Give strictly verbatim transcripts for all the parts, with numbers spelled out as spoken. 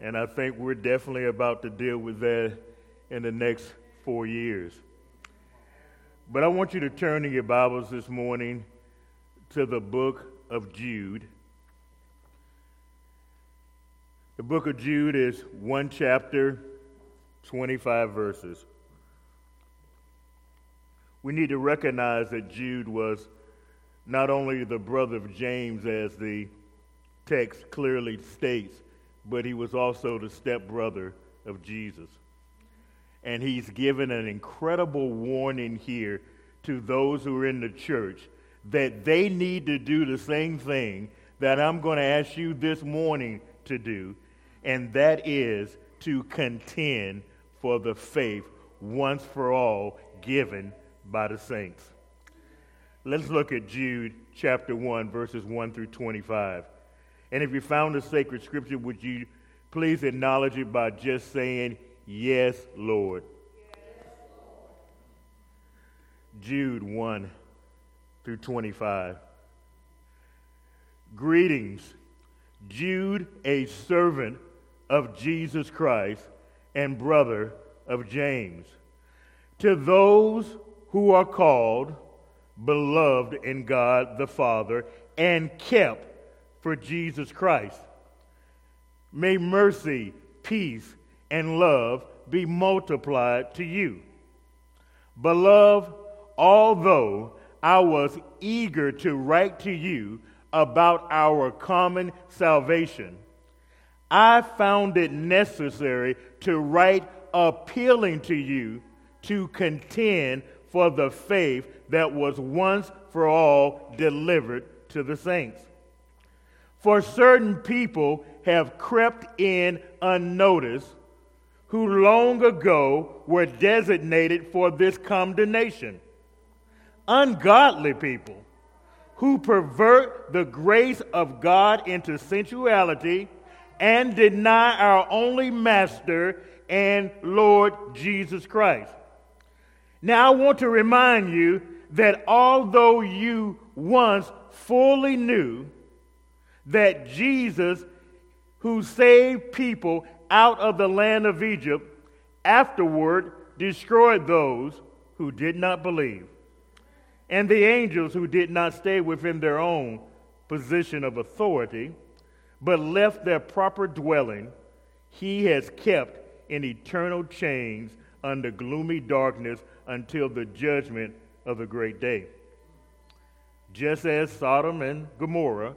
And I think we're definitely about to deal with that in the next four years. But I want you to turn in your Bibles this morning to the book of Jude. The book of Jude is one chapter, twenty-five verses. We need to recognize that Jude was not only the brother of James, as the text clearly states, but he was also the stepbrother of Jesus. And he's given an incredible warning here to those who are in the church that they need to do the same thing that I'm going to ask you this morning to do, and that is to contend for the faith once for all given by the saints. Let's look at Jude chapter one, verses one through twenty-five. And if you found the sacred scripture, would you please acknowledge it by just saying, "Yes, Lord." Yes, Lord. Jude one through twenty-five. Greetings, Jude, a servant of Jesus Christ and brother of James, to those who are called, beloved in God the Father, and kept for Jesus Christ. May mercy, peace, and love be multiplied to you. Beloved, although I was eager to write to you about our common salvation, I found it necessary to write appealing to you to contend for the faith that was once for all delivered to the saints. For certain people have crept in unnoticed, who long ago were designated for this condemnation. Ungodly people who pervert the grace of God into sensuality and deny our only Master and Lord Jesus Christ. Now I want to remind you that although you once fully knew that Jesus, who saved people out of the land of Egypt, afterward destroyed those who did not believe, and the angels who did not stay within their own position of authority, but left their proper dwelling, he has kept in eternal chains under gloomy darkness until the judgment of the great day. Just as Sodom and Gomorrah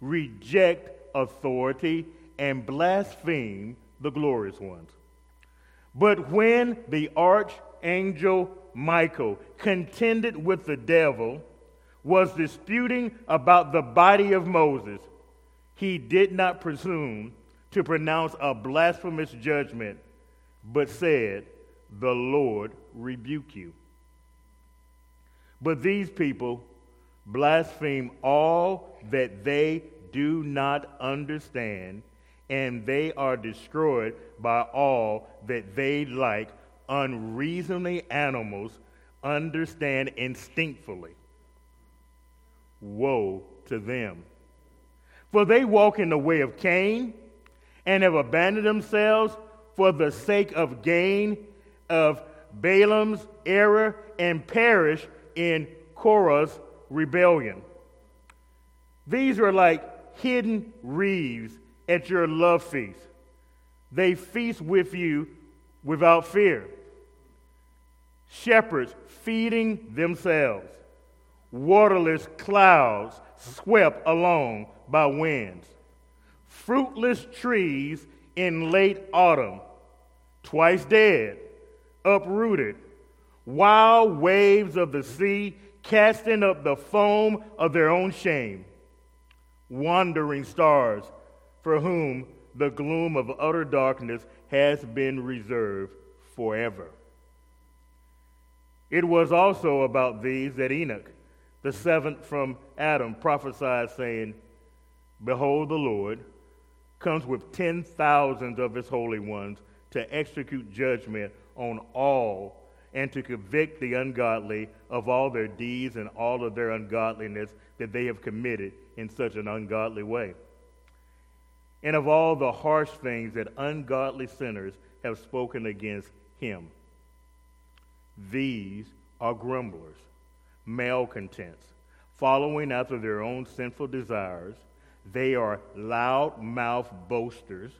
reject authority, and blaspheme the glorious ones. But when the archangel Michael contended with the devil, was disputing about the body of Moses, he did not presume to pronounce a blasphemous judgment, but said, "The Lord rebuke you." But these people blaspheme all that they do not understand, and they are destroyed by all that they, like unreasoning animals, understand instinctively. Woe to them! For they walk in the way of Cain, and have abandoned themselves for the sake of gain of Balaam's error, and perish in Korah's rebellion. These are like hidden reeves at your love feast. They feast with you without fear. Shepherds feeding themselves. Waterless clouds swept along by winds. Fruitless trees in late autumn. Twice dead, uprooted. Wild waves of the sea casting up the foam of their own shame. Wandering stars, for whom the gloom of utter darkness has been reserved forever. It was also about these that Enoch, the seventh from Adam, prophesied, saying, Behold, the Lord comes with ten thousands of his holy ones to execute judgment on all and to convict the ungodly of all their deeds and all of their ungodliness that they have committed in such an ungodly way, and of all the harsh things that ungodly sinners have spoken against him. These are grumblers, malcontents, following after their own sinful desires. They are loud-mouthed boasters,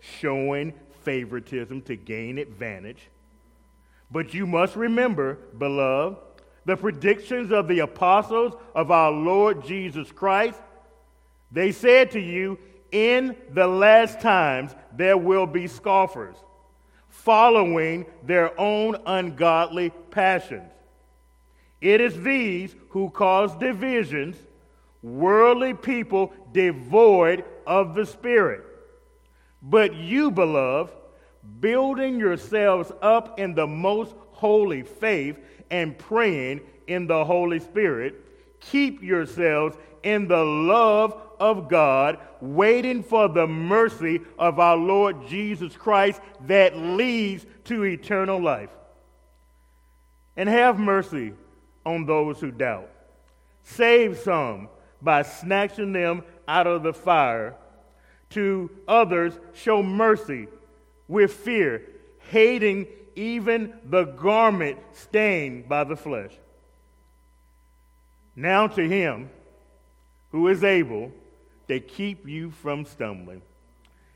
showing favoritism to gain advantage. But you must remember, beloved, the predictions of the apostles of our Lord Jesus Christ. They said to you, in the last times there will be scoffers, following their own ungodly passions. It is these who cause divisions, worldly people devoid of the Spirit. But you, beloved, building yourselves up in the most holy faith and praying in the Holy Spirit, keep yourselves in the love of God, waiting for the mercy of our Lord Jesus Christ that leads to eternal life. And have mercy on those who doubt. Save some by snatching them out of the fire. To others, show mercy with fear, hating even the garment stained by the flesh. Now to him who is able to keep you from stumbling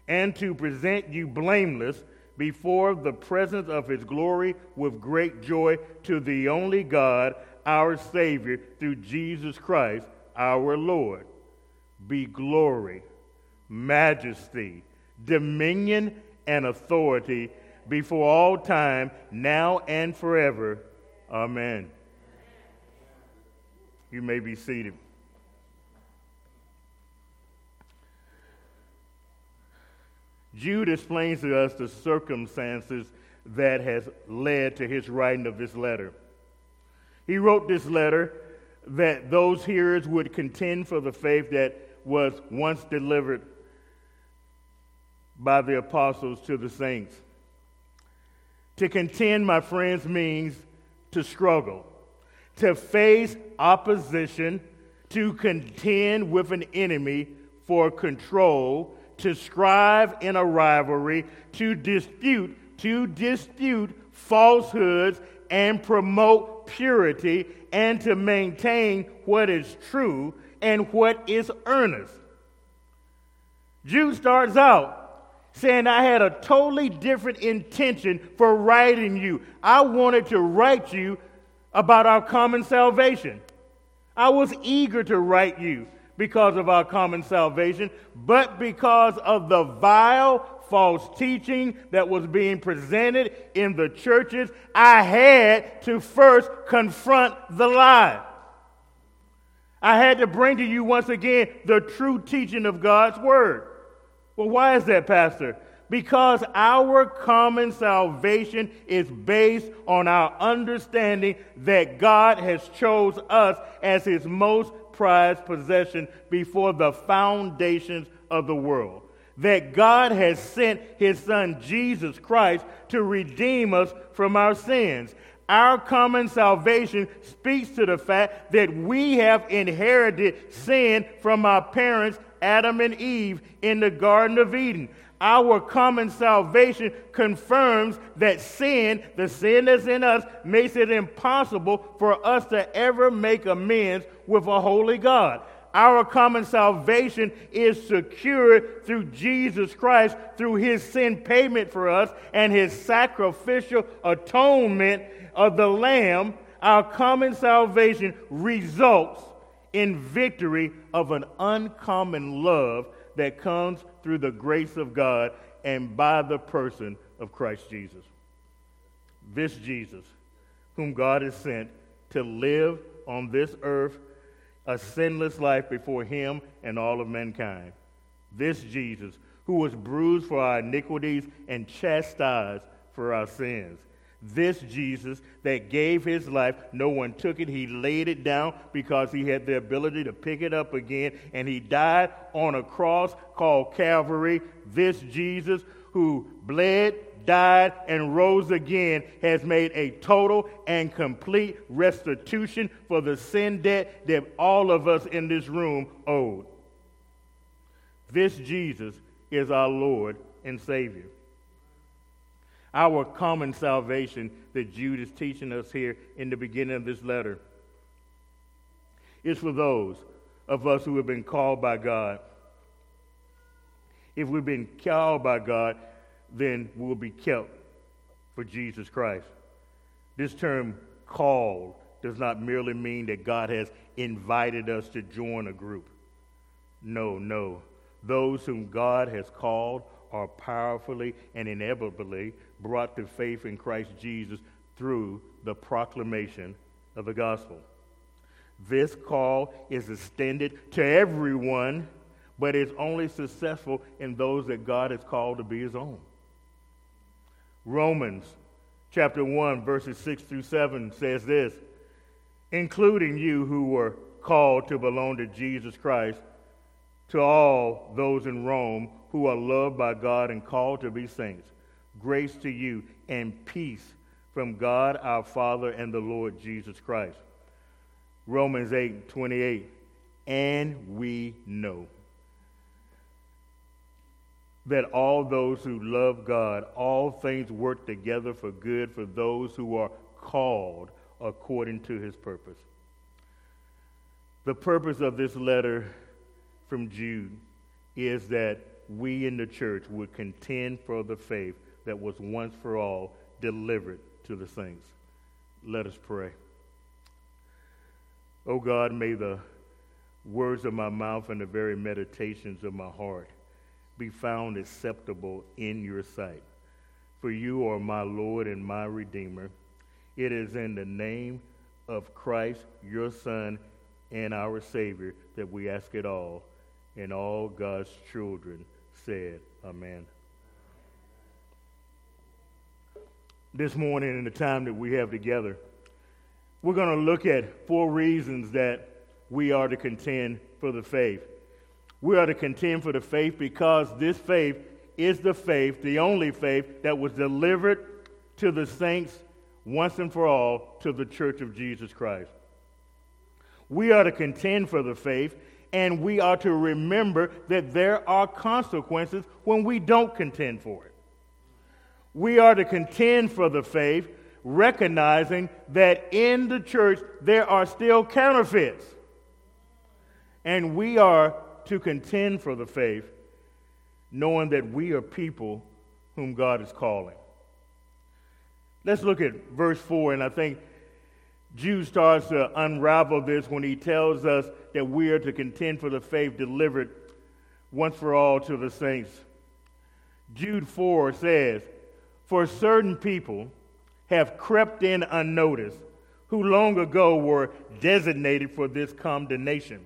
and to present you blameless before the presence of his glory with great joy, to the only God, our Savior, through Jesus Christ, our Lord, be glory, majesty, dominion, and authority before all time, now and forever. Amen. You may be seated. Jude explains to us the circumstances that has led to his writing of this letter. He wrote this letter that those hearers would contend for the faith that was once delivered by the apostles to the saints. To contend, my friends, means to struggle, to face opposition, to contend with an enemy for control, to strive in a rivalry, to dispute, to dispute falsehoods and promote purity, and to maintain what is true and what is earnest. Jude starts out saying, I had a totally different intention for writing you. I wanted to write you about our common salvation. I was eager to write you because of our common salvation, but because of the vile, false teaching that was being presented in the churches, I had to first confront the lie. I had to bring to you once again the true teaching of God's word. Well, why is that, Pastor? Because our common salvation is based on our understanding that God has chose us as his most prized possession before the foundations of the world. That God has sent his son Jesus Christ to redeem us from our sins. Our common salvation speaks to the fact that we have inherited sin from our parents, Adam and Eve, in the Garden of Eden. Our common salvation confirms that sin, the sin that's in us, makes it impossible for us to ever make amends with a holy God. Our common salvation is secured through Jesus Christ, through his sin payment for us and his sacrificial atonement of the Lamb. Our common salvation results in victory of an uncommon love that comes through the grace of God and by the person of Christ Jesus. This Jesus, whom God has sent to live on this earth a sinless life before him and all of mankind. This Jesus, who was bruised for our iniquities and chastised for our sins. This Jesus that gave his life, no one took it. He laid it down because he had the ability to pick it up again, and he died on a cross called Calvary. This Jesus who bled, died, and rose again has made a total and complete restitution for the sin debt that all of us in this room owed. This Jesus is our Lord and Savior. Our common salvation that Jude is teaching us here in the beginning of this letter is for those of us who have been called by God. If we've been called by God, then we'll be kept for Jesus Christ. This term called does not merely mean that God has invited us to join a group. No, no. Those whom God has called are powerfully and inevitably brought to faith in Christ Jesus through the proclamation of the gospel. This call is extended to everyone, but is only successful in those that God has called to be his own. Romans chapter one, verses six through seven says this, including you who were called to belong to Jesus Christ, to all those in Rome who are loved by God and called to be saints, grace to you and peace from God our Father and the Lord Jesus Christ. Romans eight twenty-eight, and we know that all those who love God, all things work together for good for those who are called according to his purpose. The purpose of this letter from Jude is that we in the church would contend for the faith that was once for all delivered to the saints. Let us pray. Oh God, may the words of my mouth and the very meditations of my heart be found acceptable in your sight. For you are my Lord and my Redeemer. It is in the name of Christ, your Son and our Savior, that we ask it all. And all God's children said, amen. This morning, in the time that we have together, we're going to look at four reasons that we are to contend for the faith. We are to contend for the faith because this faith is the faith, the only faith, that was delivered to the saints once and for all, to the church of Jesus Christ. We are to contend for the faith, and we are to remember that there are consequences when we don't contend for it. We are to contend for the faith, recognizing that in the church there are still counterfeits. And we are to contend for the faith, knowing that we are people whom God is calling. Let's look at verse four, and I think Jude starts to unravel this when he tells us that we are to contend for the faith delivered once for all to the saints. Jude four says, for certain people have crept in unnoticed, who long ago were designated for this condemnation.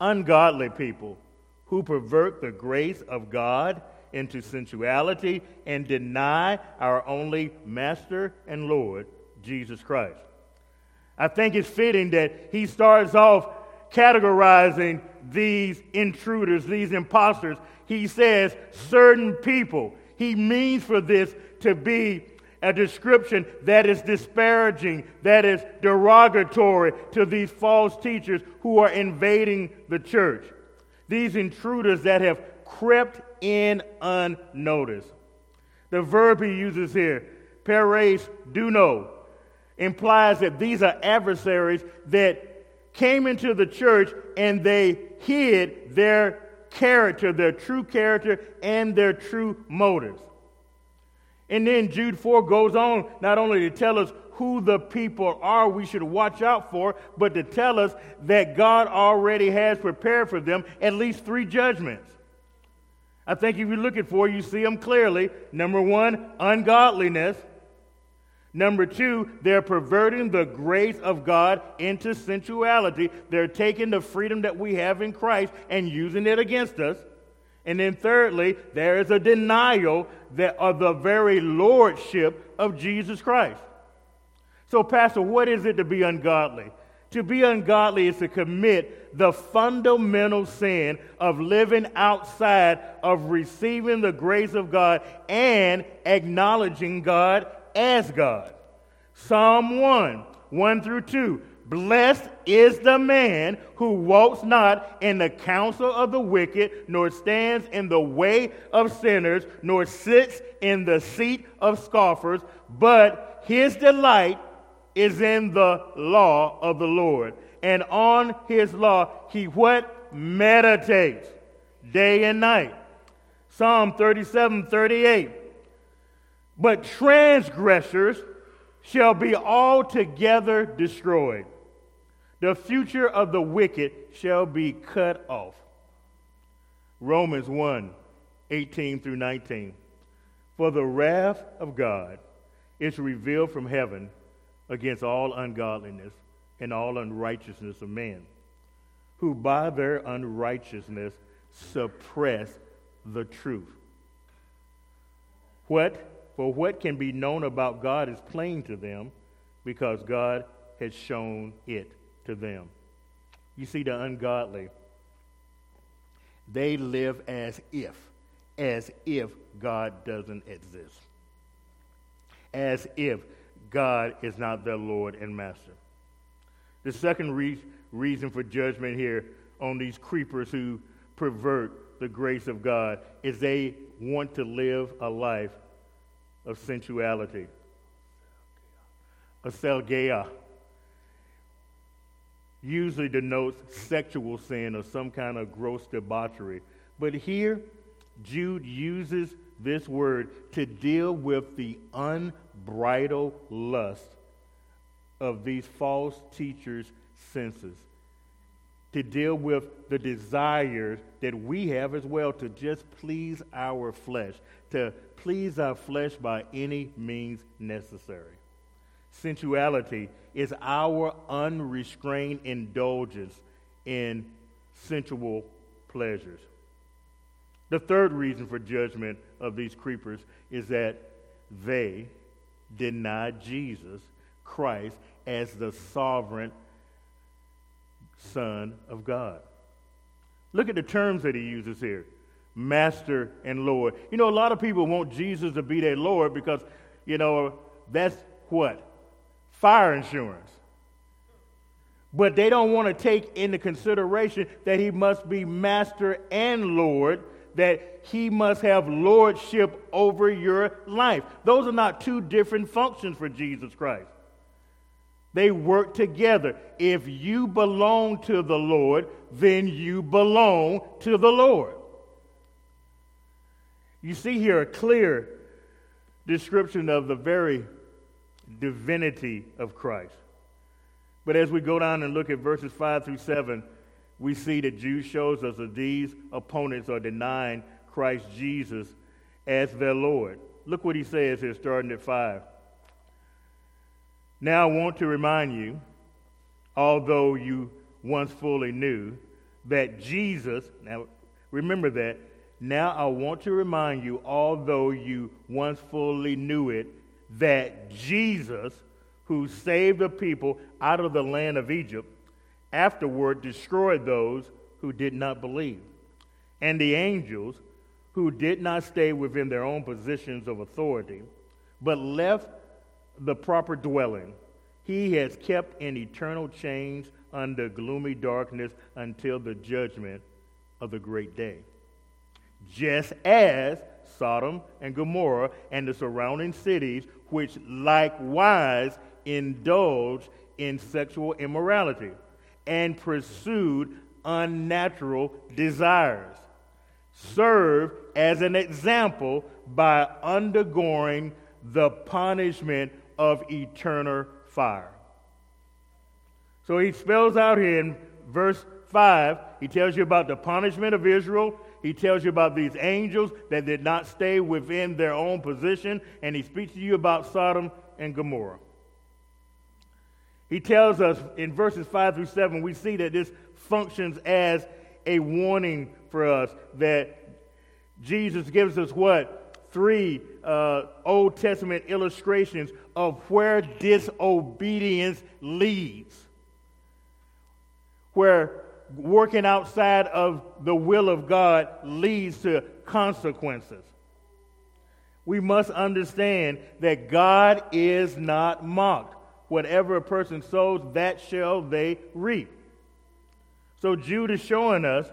Ungodly people who pervert the grace of God into sensuality and deny our only Master and Lord, Jesus Christ. I think it's fitting that he starts off categorizing these intruders, these imposters. He says certain people. He means for this to be a description that is disparaging, that is derogatory to these false teachers who are invading the church. These intruders that have crept in unnoticed. The verb he uses here, peres duno, implies that these are adversaries that came into the church and they hid their character, their true character, and their true motives. And then Jude four goes on not only to tell us who the people are we should watch out for, but to tell us that God already has prepared for them at least three judgments. I think if you look at four, you see them clearly. Number one, ungodliness. Number two, they're perverting the grace of God into sensuality. They're taking the freedom that we have in Christ and using it against us. And then thirdly, there is a denial that of the very lordship of Jesus Christ. So, Pastor, what is it to be ungodly? To be ungodly is to commit the fundamental sin of living outside of receiving the grace of God and acknowledging God as God. Psalm one, one through two. Blessed is the man who walks not in the counsel of the wicked, nor stands in the way of sinners, nor sits in the seat of scoffers, but his delight is in the law of the Lord, and on his law he what? Meditates day and night. Psalm thirty-seven, thirty-eight. But transgressors shall be altogether destroyed. The future of the wicked shall be cut off. Romans one, eighteen through nineteen. For the wrath of God is revealed from heaven against all ungodliness and all unrighteousness of men, who by their unrighteousness suppress the truth. What? For what can be known about God is plain to them, because God has shown it to them. You see, the ungodly, they live as if, as if God doesn't exist. As if God is not their Lord and Master. The second re- reason for judgment here on these creepers who pervert the grace of God is they want to live a life of sensuality, a selgeia. Usually denotes sexual sin or some kind of gross debauchery. But here, Jude uses this word to deal with the unbridled lust of these false teachers' senses, to deal with the desires that we have as well to just please our flesh, to please our flesh by any means necessary. Sensuality is our unrestrained indulgence in sensual pleasures. The third reason for judgment of these creepers is that they deny Jesus Christ as the sovereign Son of God. Look at the terms that he uses here, Master and Lord. You know, a lot of people want Jesus to be their Lord because, you know, that's what? Fire insurance. But they don't want to take into consideration that he must be Master and Lord, that he must have lordship over your life. Those are not two different functions for Jesus Christ. They work together. If you belong to the Lord, then you belong to the Lord. You see here a clear description of the very divinity of Christ. But as we go down and look at verses five through seven, we see that Jude shows us that these opponents are denying Christ Jesus as their Lord. Look what he says here, starting at five. Now I want to remind you, although you once fully knew that Jesus, now remember that, now I want to remind you, although you once fully knew it, that Jesus, who saved the people out of the land of Egypt, afterward destroyed those who did not believe, and the angels who did not stay within their own positions of authority, but left the proper dwelling. He has kept in eternal chains under gloomy darkness until the judgment of the great day. Just as Sodom and Gomorrah and the surrounding cities, which likewise indulged in sexual immorality and pursued unnatural desires, serve as an example by undergoing the punishment of eternal fire. So he spells out here in verse five, he tells you about the punishment of Israel. He tells you about these angels that did not stay within their own position, and he speaks to you about Sodom and Gomorrah. He tells us in verses five through seven, we see that this functions as a warning for us that Jesus gives us what? Three uh, Old Testament illustrations of where disobedience leads. Where working outside of the will of God leads to consequences. We must understand that God is not mocked. Whatever a person sows, that shall they reap. So Jude is showing us,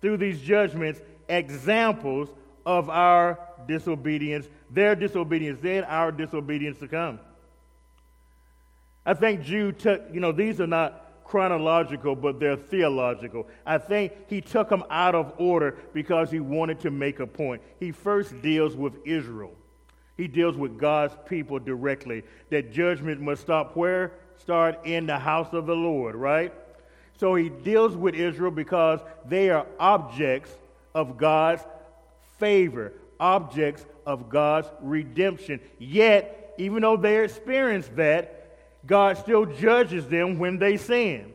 through these judgments, examples of our disobedience, their disobedience then, our disobedience to come. I think Jude took, you know, these are not chronological, but they're theological. I think he took them out of order because he wanted to make a point. He first deals with Israel. He deals with God's people directly. That judgment must stop where? Start in the house of the Lord, right? So he deals with Israel because they are objects of God's favor, objects of God's redemption. Yet, even though they experience that, God still judges them when they sin.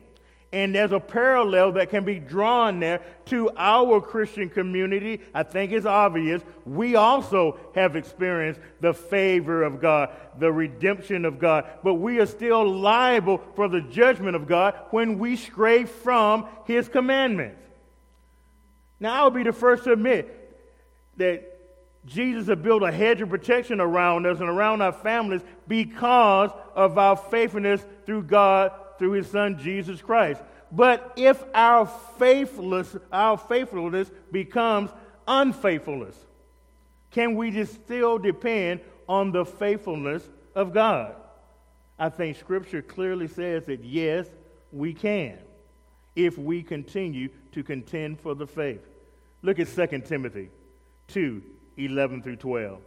And there's a parallel that can be drawn there to our Christian community. I think it's obvious. We also have experienced the favor of God, the redemption of God. But we are still liable for the judgment of God when we stray from His commandments. Now, I'll be the first to admit that Jesus has built a hedge of protection around us and around our families because of our faithfulness through God, through His Son, Jesus Christ. But if our faithless, our faithfulness becomes unfaithfulness, can we just still depend on the faithfulness of God? I think Scripture clearly says that yes, we can, if we continue to contend for the faith. Look at Second Timothy two, eleven through twelve.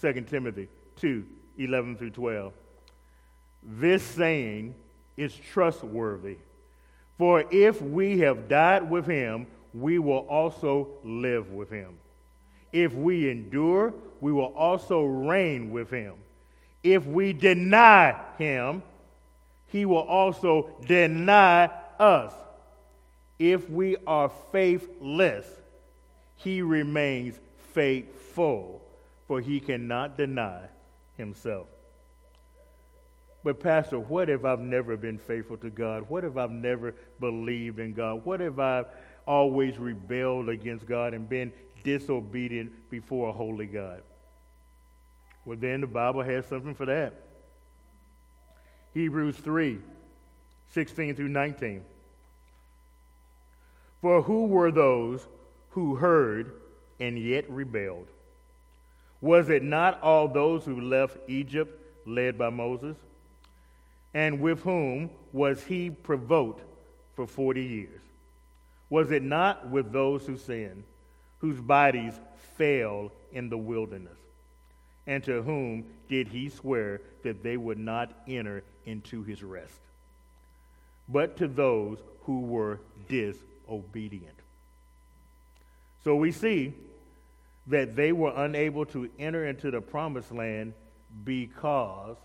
Second Timothy two, eleven through twelve. This saying is trustworthy. For if we have died with Him, we will also live with Him. If we endure, we will also reign with Him. If we deny Him, He will also deny us. If we are faithless, He remains faithful, for He cannot deny Himself. But Pastor, what if I've never been faithful to God? What if I've never believed in God? What if I've always rebelled against God and been disobedient before a holy God? Well, then the Bible has something for that. Hebrews three, sixteen through nineteen. For who were those who heard and yet rebelled? Was it not all those who left Egypt led by Moses? And with whom was he provoked for forty years? Was it not with those who sinned, whose bodies fell in the wilderness? And to whom did he swear that they would not enter into his rest? But to those who were disobedient. So we see that they were unable to enter into the promised land because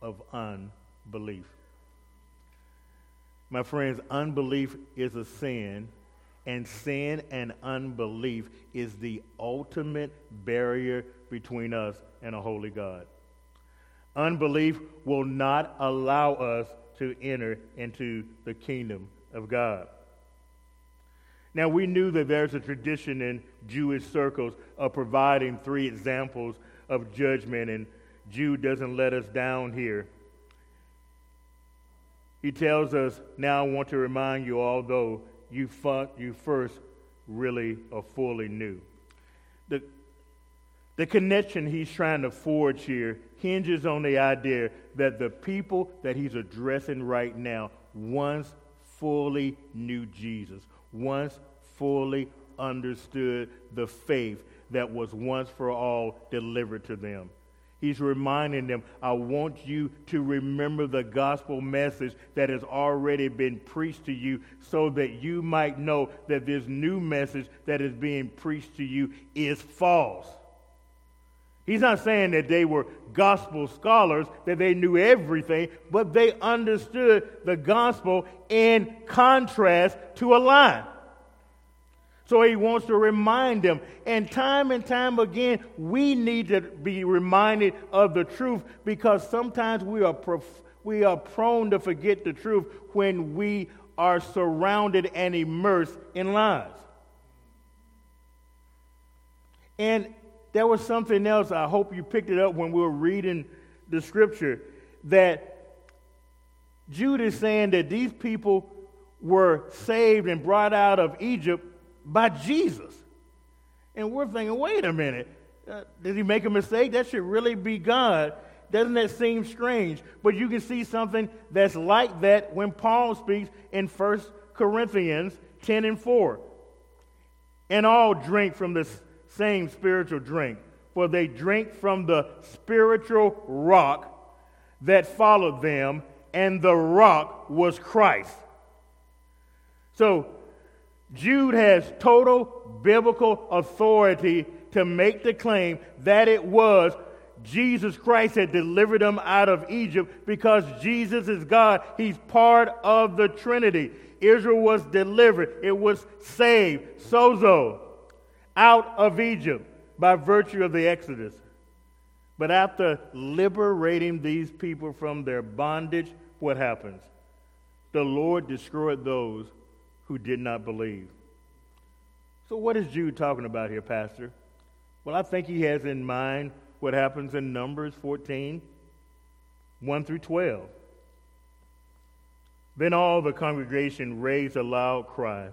of unbelief. My friends, unbelief is a sin, and sin and unbelief is the ultimate barrier between us and a holy God. Unbelief will not allow us to enter into the kingdom of God. Now, we knew that there's a tradition in Jewish circles of providing three examples of judgment, and Jude doesn't let us down here. He tells us, now I want to remind you, although you fun- you first really or fully knew. The, the connection he's trying to forge here hinges on the idea that the people that he's addressing right now once fully knew Jesus, once fully understood the faith that was once for all delivered to them. He's reminding them, I want you to remember the gospel message that has already been preached to you so that you might know that this new message that is being preached to you is false. He's not saying that they were gospel scholars, that they knew everything, but they understood the gospel in contrast to a lie. So he wants to remind them. And time and time again, we need to be reminded of the truth, because sometimes we are prof- we are prone to forget the truth when we are surrounded and immersed in lies. And there was something else, I hope you picked it up when we were reading the scripture, that Jude is saying that these people were saved and brought out of Egypt by Jesus. And we're thinking, wait a minute, uh, did he make a mistake? That should really be God. Doesn't that seem strange? But you can see something that's like that when Paul speaks in First Corinthians ten and four. And all drink from the same spiritual drink, for they drink from the spiritual rock that followed them, and the rock was Christ. So Jude has total biblical authority to make the claim that it was Jesus Christ that delivered them out of Egypt, because Jesus is God. He's part of the Trinity. Israel was delivered. It was saved, sozo, out of Egypt by virtue of the Exodus. But after liberating these people from their bondage, what happens? The Lord destroyed those who did not believe. So what is Jude talking about here, Pastor? Well, I think he has in mind what happens in Numbers fourteen, one through twelve. Then all the congregation raised a loud cry,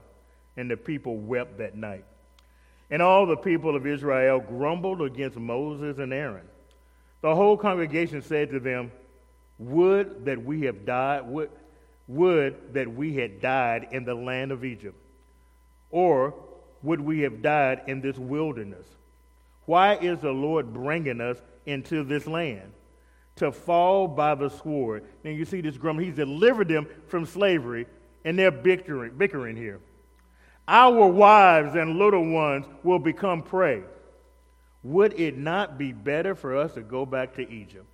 and the people wept that night. And all the people of Israel grumbled against Moses and Aaron. The whole congregation said to them, Would that we have died, would, would that we had died in the land of Egypt, or would we have died in this wilderness? Why is the Lord bringing us into this land to fall by the sword? And you see this grumbling. He's delivered them from slavery, and they're bickering, bickering here. Our wives and little ones will become prey. Would it not be better for us to go back to Egypt?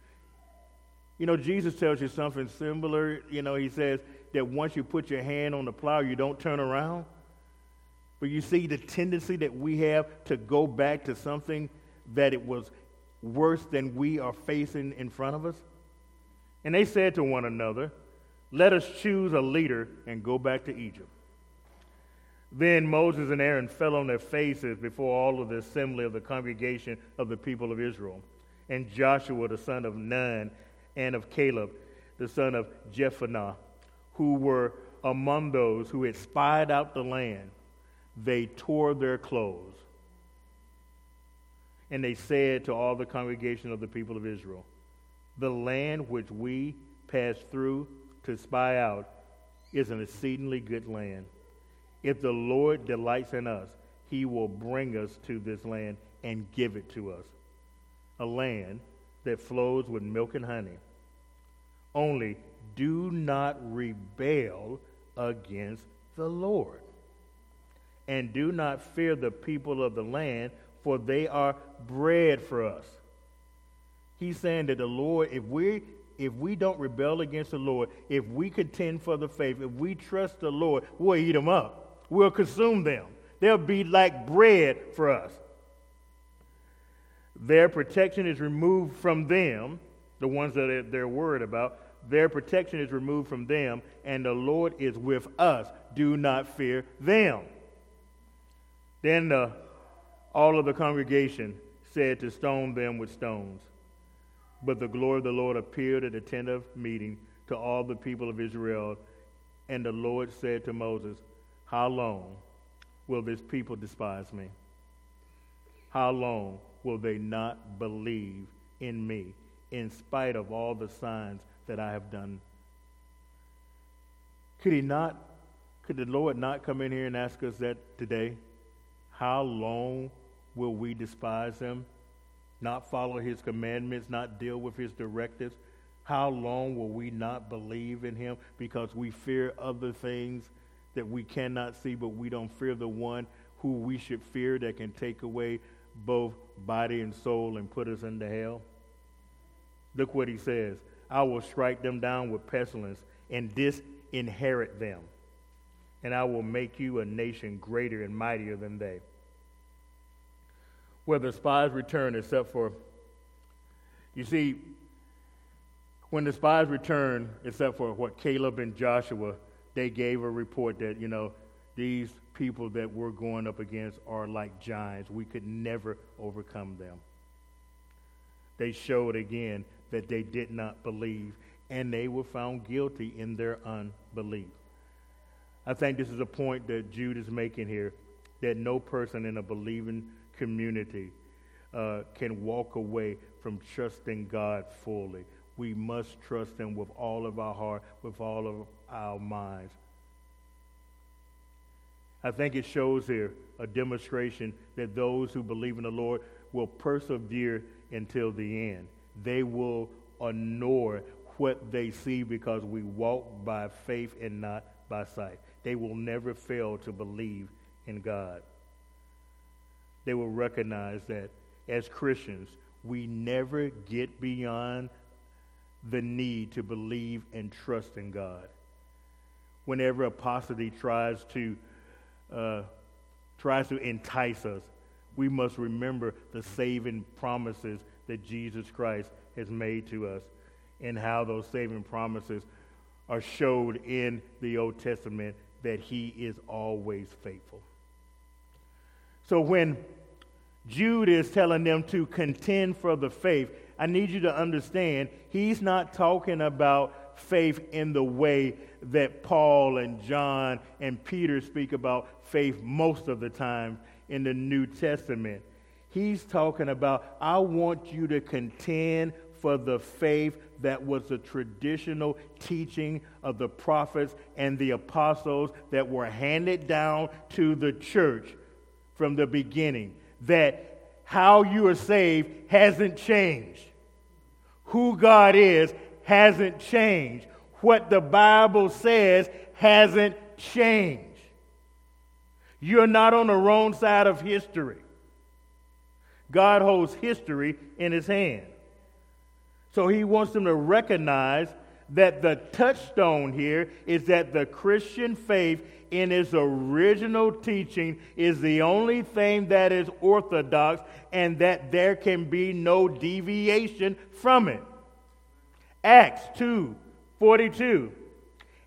You know, Jesus tells you something similar. You know, he says that once you put your hand on the plow, you don't turn around. But you see the tendency that we have to go back to something that it was worse than we are facing in front of us. And they said to one another, Let us choose a leader and go back to Egypt. Then Moses and Aaron fell on their faces before all of the assembly of the congregation of the people of Israel. And Joshua, the son of Nun, and of Caleb, the son of Jephunneh, who were among those who had spied out the land, they tore their clothes. And they said to all the congregation of the people of Israel, The land which we passed through to spy out is an exceedingly good land. If the Lord delights in us, he will bring us to this land and give it to us, a land that flows with milk and honey. Only do not rebel against the Lord, and do not fear the people of the land, for they are bread for us. He's saying that the Lord, if we if we don't rebel against the Lord, if we contend for the faith, if we trust the Lord, we'll eat them up. We'll consume them. They'll be like bread for us. Their protection is removed from them, the ones that they're worried about. Their protection is removed from them, and the Lord is with us. Do not fear them. Then the, all of the congregation said to stone them with stones. But the glory of the Lord appeared at the tent of meeting to all the people of Israel. And the Lord said to Moses, How long will this people despise me? How long will they not believe in me, in spite of all the signs that I have done? Could he not, could the Lord not come in here and ask us that today? How long will we despise him, not follow his commandments, not deal with his directives? How long will we not believe in him because we fear other things that we cannot see, but we don't fear the one who we should fear, that can take away both body and soul and put us into hell? Look what he says. I will strike them down with pestilence and disinherit them. and I will make you a nation greater and mightier than they. Well, the spies return except for, you see, when the spies return, except for what Caleb and Joshua, they gave a report that, you know, these people that we're going up against are like giants. We could never overcome them. They showed again that they did not believe, and they were found guilty in their unbelief. I think this is a point that Jude is making here, that no person in a believing community uh, can walk away from trusting God fully. We must trust Him with all of our heart, with all of our minds. I think it shows here a demonstration that those who believe in the Lord will persevere until the end. They will ignore what they see because we walk by faith and not by sight. They will never fail to believe in God. They will recognize that as Christians, we never get beyond the need to believe and trust in God. Whenever apostasy tries to uh, tries to entice us, we must remember the saving promises that Jesus Christ has made to us, and how those saving promises are showed in the Old Testament, that He is always faithful. So when Jude is telling them to contend for the faith, I need you to understand, he's not talking about faith in the way that Paul and John and Peter speak about faith most of the time in the New Testament. He's talking about, I want you to contend for the faith that was the traditional teaching of the prophets and the apostles that were handed down to the church from the beginning. That how you are saved hasn't changed. Who God is hasn't changed. What the Bible says hasn't changed. You're not on the wrong side of history. God holds history in His hand. So He wants them to recognize that the touchstone here is that the Christian faith in its original teaching is the only thing that is orthodox, and that there can be no deviation from it. Acts two forty-two.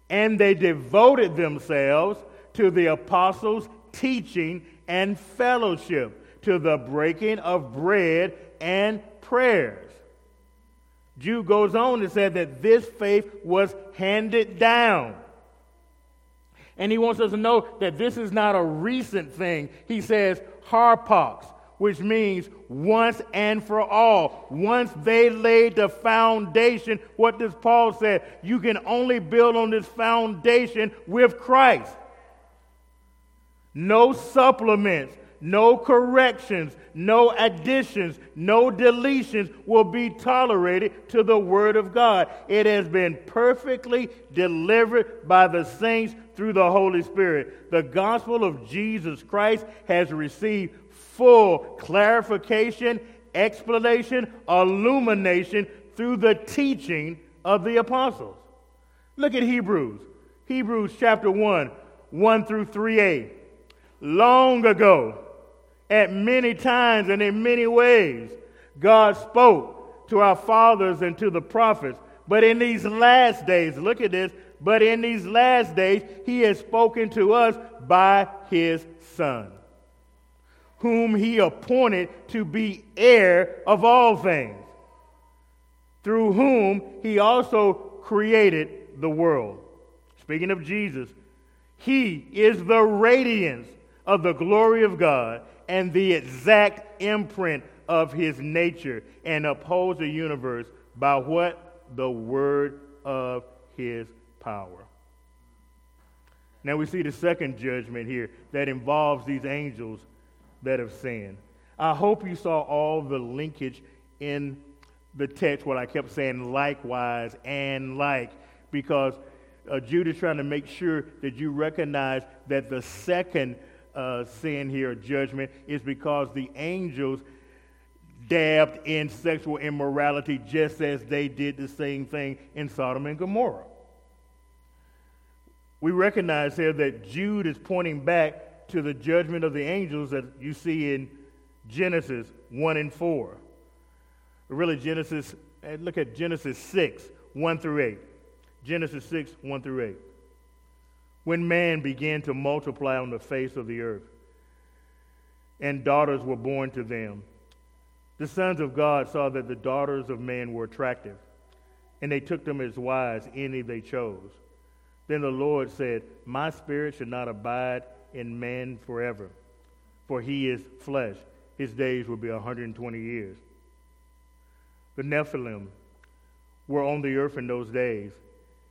And they devoted themselves to the apostles' teaching and fellowship, to the breaking of bread and prayers. Jude goes on and said that this faith was handed down. And he wants us to know that this is not a recent thing. He says, harpax, which means once and for all. Once they laid the foundation, what does Paul say? You can only build on this foundation with Christ. No supplements, no corrections, no additions, no deletions will be tolerated to the Word of God. It has been perfectly delivered by the saints through the Holy Spirit. The gospel of Jesus Christ has received full clarification, explanation, illumination through the teaching of the apostles. Look at Hebrews. Hebrews chapter one, one through three a. Long ago, at many times and in many ways, God spoke to our fathers and to the prophets. But in these last days, look at this, but in these last days, He has spoken to us by His Son, whom He appointed to be heir of all things, through whom He also created the world. Speaking of Jesus, He is the radiance of the glory of God and the exact imprint of His nature, and upholds the universe by what? The word of His power. Now we see the second judgment here that involves these angels that have sinned. I hope you saw all the linkage in the text, what I kept saying, likewise and like, because uh, Jude is trying to make sure that you recognize that the second Uh, sin here, judgment, is because the angels dabbed in sexual immorality just as they did the same thing in Sodom and Gomorrah. we recognize here that Jude is pointing back to the judgment of the angels that you see in Genesis one and four. Really, Genesis, look at Genesis six, one through eight. Genesis six, one through eight. When man began to multiply on the face of the earth, and daughters were born to them, the sons of God saw that the daughters of man were attractive, and they took them as wives, any they chose. Then the Lord said, my spirit should not abide in man forever, for he is flesh. His days will be one hundred twenty years. The Nephilim were on the earth in those days,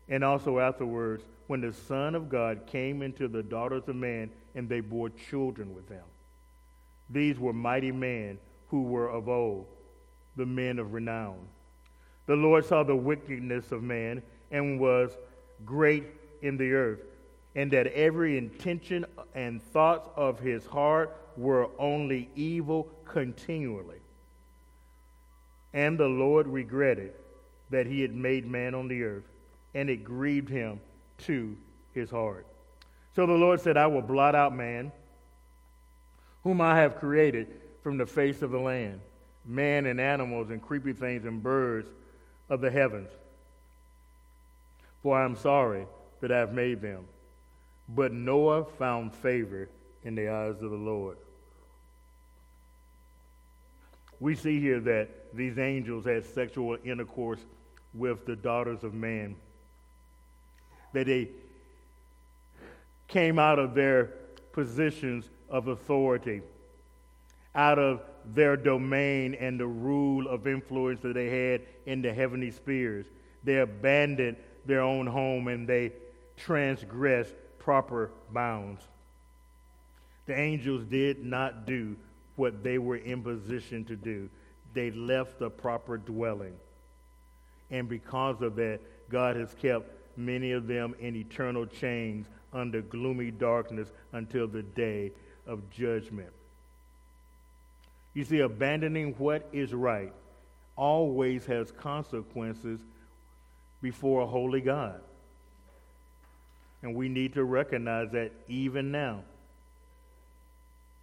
and also afterwards, when the Son of God came into the daughters of man, and they bore children with him. These were mighty men who were of old, the men of renown. The Lord saw the wickedness of man and was great in the earth, and that every intention and thoughts of his heart were only evil continually. And the Lord regretted that he had made man on the earth, and it grieved him to his heart. So the Lord said, I will blot out man, whom I have created from the face of the land, man and animals and creeping things and birds of the heavens. For I am sorry that I have made them. But Noah found favor in the eyes of the Lord. We see here that these angels had sexual intercourse with the daughters of man. That they came out of their positions of authority, out of their domain and the rule of influence that they had in the heavenly spheres. They abandoned their own home and they transgressed proper bounds. The angels did not do what they were in position to do. They left the proper dwelling. And because of that, God has kept many of them in eternal chains under gloomy darkness until the day of judgment. You see, abandoning what is right always has consequences before a holy God. And we need to recognize that even now.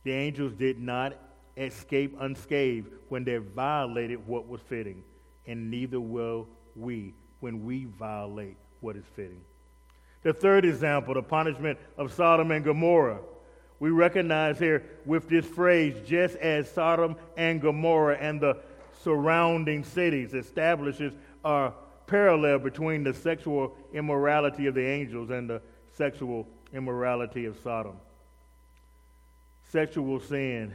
The angels did not escape unscathed when they violated what was fitting, and neither will we when we violate what is fitting. The third example, the punishment of Sodom and Gomorrah. We recognize here with this phrase, just as Sodom and Gomorrah and the surrounding cities establishes a parallel between the sexual immorality of the angels and the sexual immorality of Sodom. Sexual sin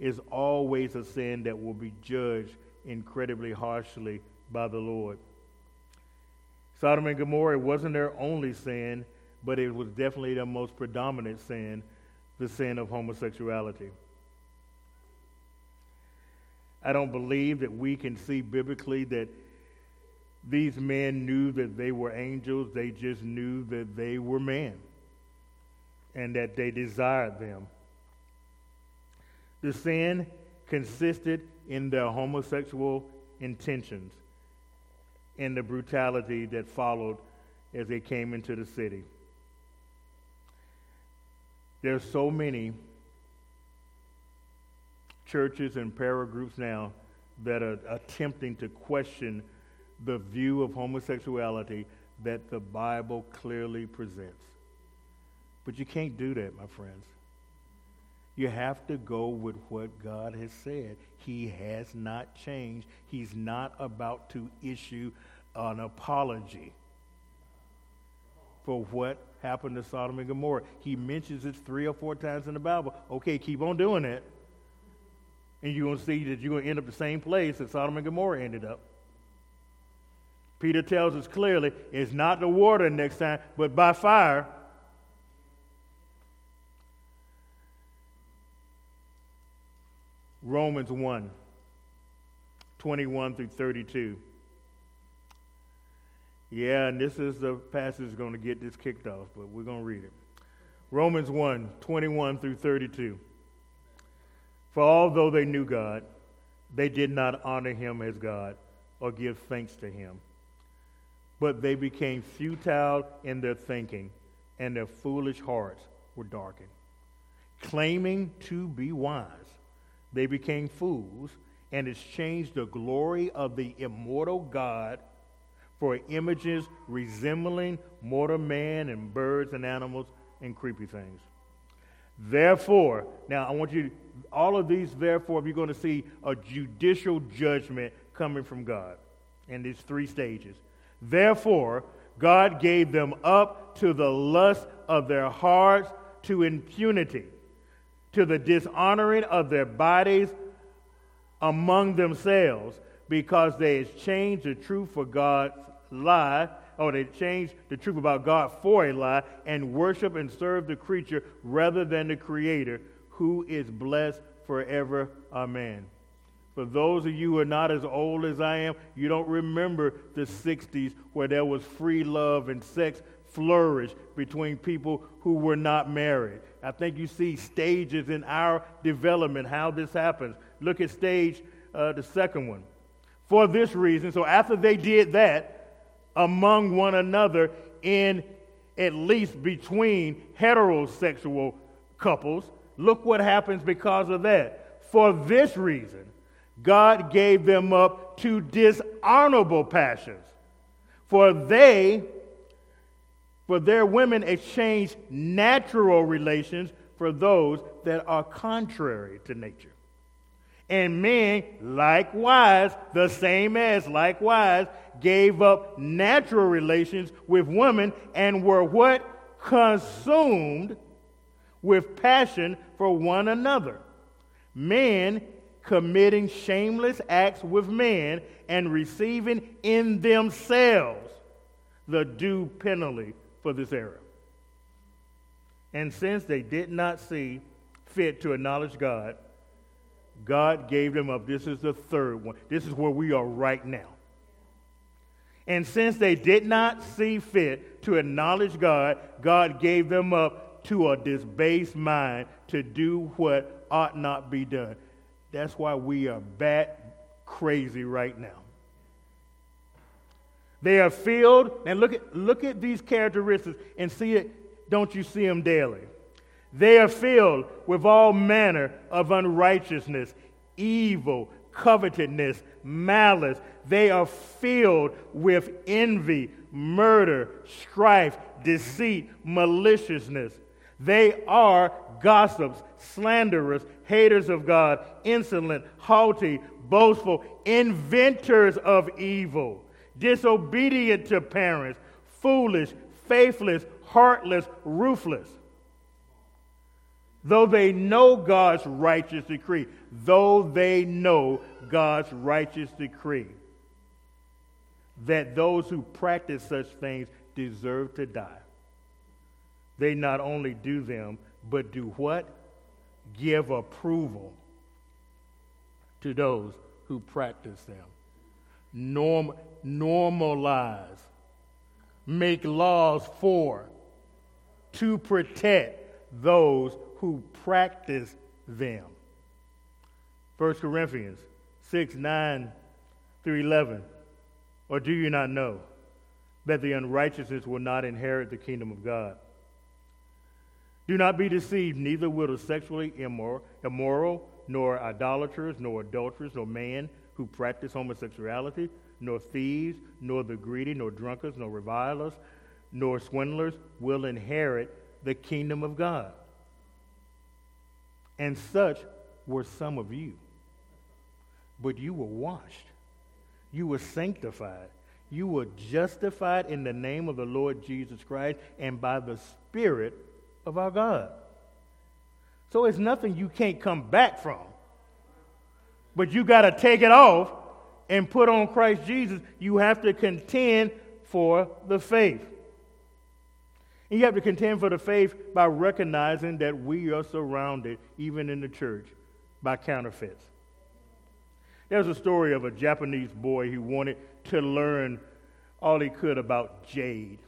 is always a sin that will be judged incredibly harshly by the Lord. Sodom and Gomorrah wasn't their only sin, but it was definitely their most predominant sin, the sin of homosexuality. I don't believe that we can see biblically that these men knew that they were angels. They just knew that they were men and that they desired them. The sin consisted in their homosexual intentions and the brutality that followed as they came into the city. There are so many churches and para groups now that are attempting to question the view of homosexuality that the Bible clearly presents. But you can't do that, my friends. You have to go with what God has said. He has not changed. He's not about to issue an apology for what happened to Sodom and Gomorrah. He mentions it three or four times in the Bible. Okay, keep on doing that. And you're going to see that you're going to end up the same place that Sodom and Gomorrah ended up. Peter tells us clearly, it's not the water next time, but by fire. Romans one, twenty-one through thirty-two. Yeah, and this is the passage that's going to get this kicked off, but we're going to read it. Romans one, twenty-one through thirty-two. For although they knew God, they did not honor him as God or give thanks to him. But they became futile in their thinking, and their foolish hearts were darkened. Claiming to be wise, they became fools and exchanged the glory of the immortal God for images resembling mortal man and birds and animals and creepy things. Therefore, now I want you, all of these therefore, you're going to see a judicial judgment coming from God in these three stages. Therefore, God gave them up to the lust of their hearts, to impunity, to the dishonoring of their bodies among themselves, because they exchanged the truth for God's lie, or they changed the truth about God for a lie, and worship and serve the creature rather than the Creator, who is blessed forever. Amen. For those of you who are not as old as I am, you don't remember the sixties where there was free love and sex flourished between people who were not married. I think you see stages in our development, how this happens. Look at stage, uh, the second one. For this reason, so after they did that, among one another, in at least between heterosexual couples, look what happens because of that. For this reason, God gave them up to dishonorable passions. For they, for their women exchanged natural relations for those that are contrary to nature. And men, likewise, the same as likewise, gave up natural relations with women and were what? Consumed with passion for one another. Men committing shameless acts with men and receiving in themselves the due penalty for this error. And since they did not see fit to acknowledge God, God gave them up. This is the third one. This is where we are right now. And since they did not see fit to acknowledge God, God gave them up to a debased mind to do what ought not be done. That's why we are bat crazy right now. They are filled, and look at look at these characteristics and see it. Don't you see them daily? They are filled with all manner of unrighteousness, evil, covetousness, malice. They are filled with envy, murder, strife, deceit, maliciousness. They are gossips, slanderers, haters of God, insolent, haughty, boastful, inventors of evil, disobedient to parents, foolish, faithless, heartless, ruthless. Though they know God's righteous decree, though they know God's righteous decree, that those who practice such things deserve to die, they not only do them, but do what? Give approval to those who practice them. Norm, normalize, make laws for, to protect those who practice them. First Corinthians six, nine through eleven. Or do you not know that the unrighteous will not inherit the kingdom of God? Do not be deceived, neither will the sexually immoral, immoral, nor idolaters, nor adulterers, nor man who practice homosexuality, nor thieves, nor the greedy, nor drunkards, nor revilers, nor swindlers will inherit the kingdom of God. And such were some of you. But you were washed. You were sanctified. You were justified in the name of the Lord Jesus Christ and by the Spirit of our God. So it's nothing you can't come back from. But you got to take it off and put on Christ Jesus. You have to contend for the faith. And you have to contend for the faith by recognizing that we are surrounded, even in the church, by counterfeits. There's a story of a Japanese boy who wanted to learn all he could about jade.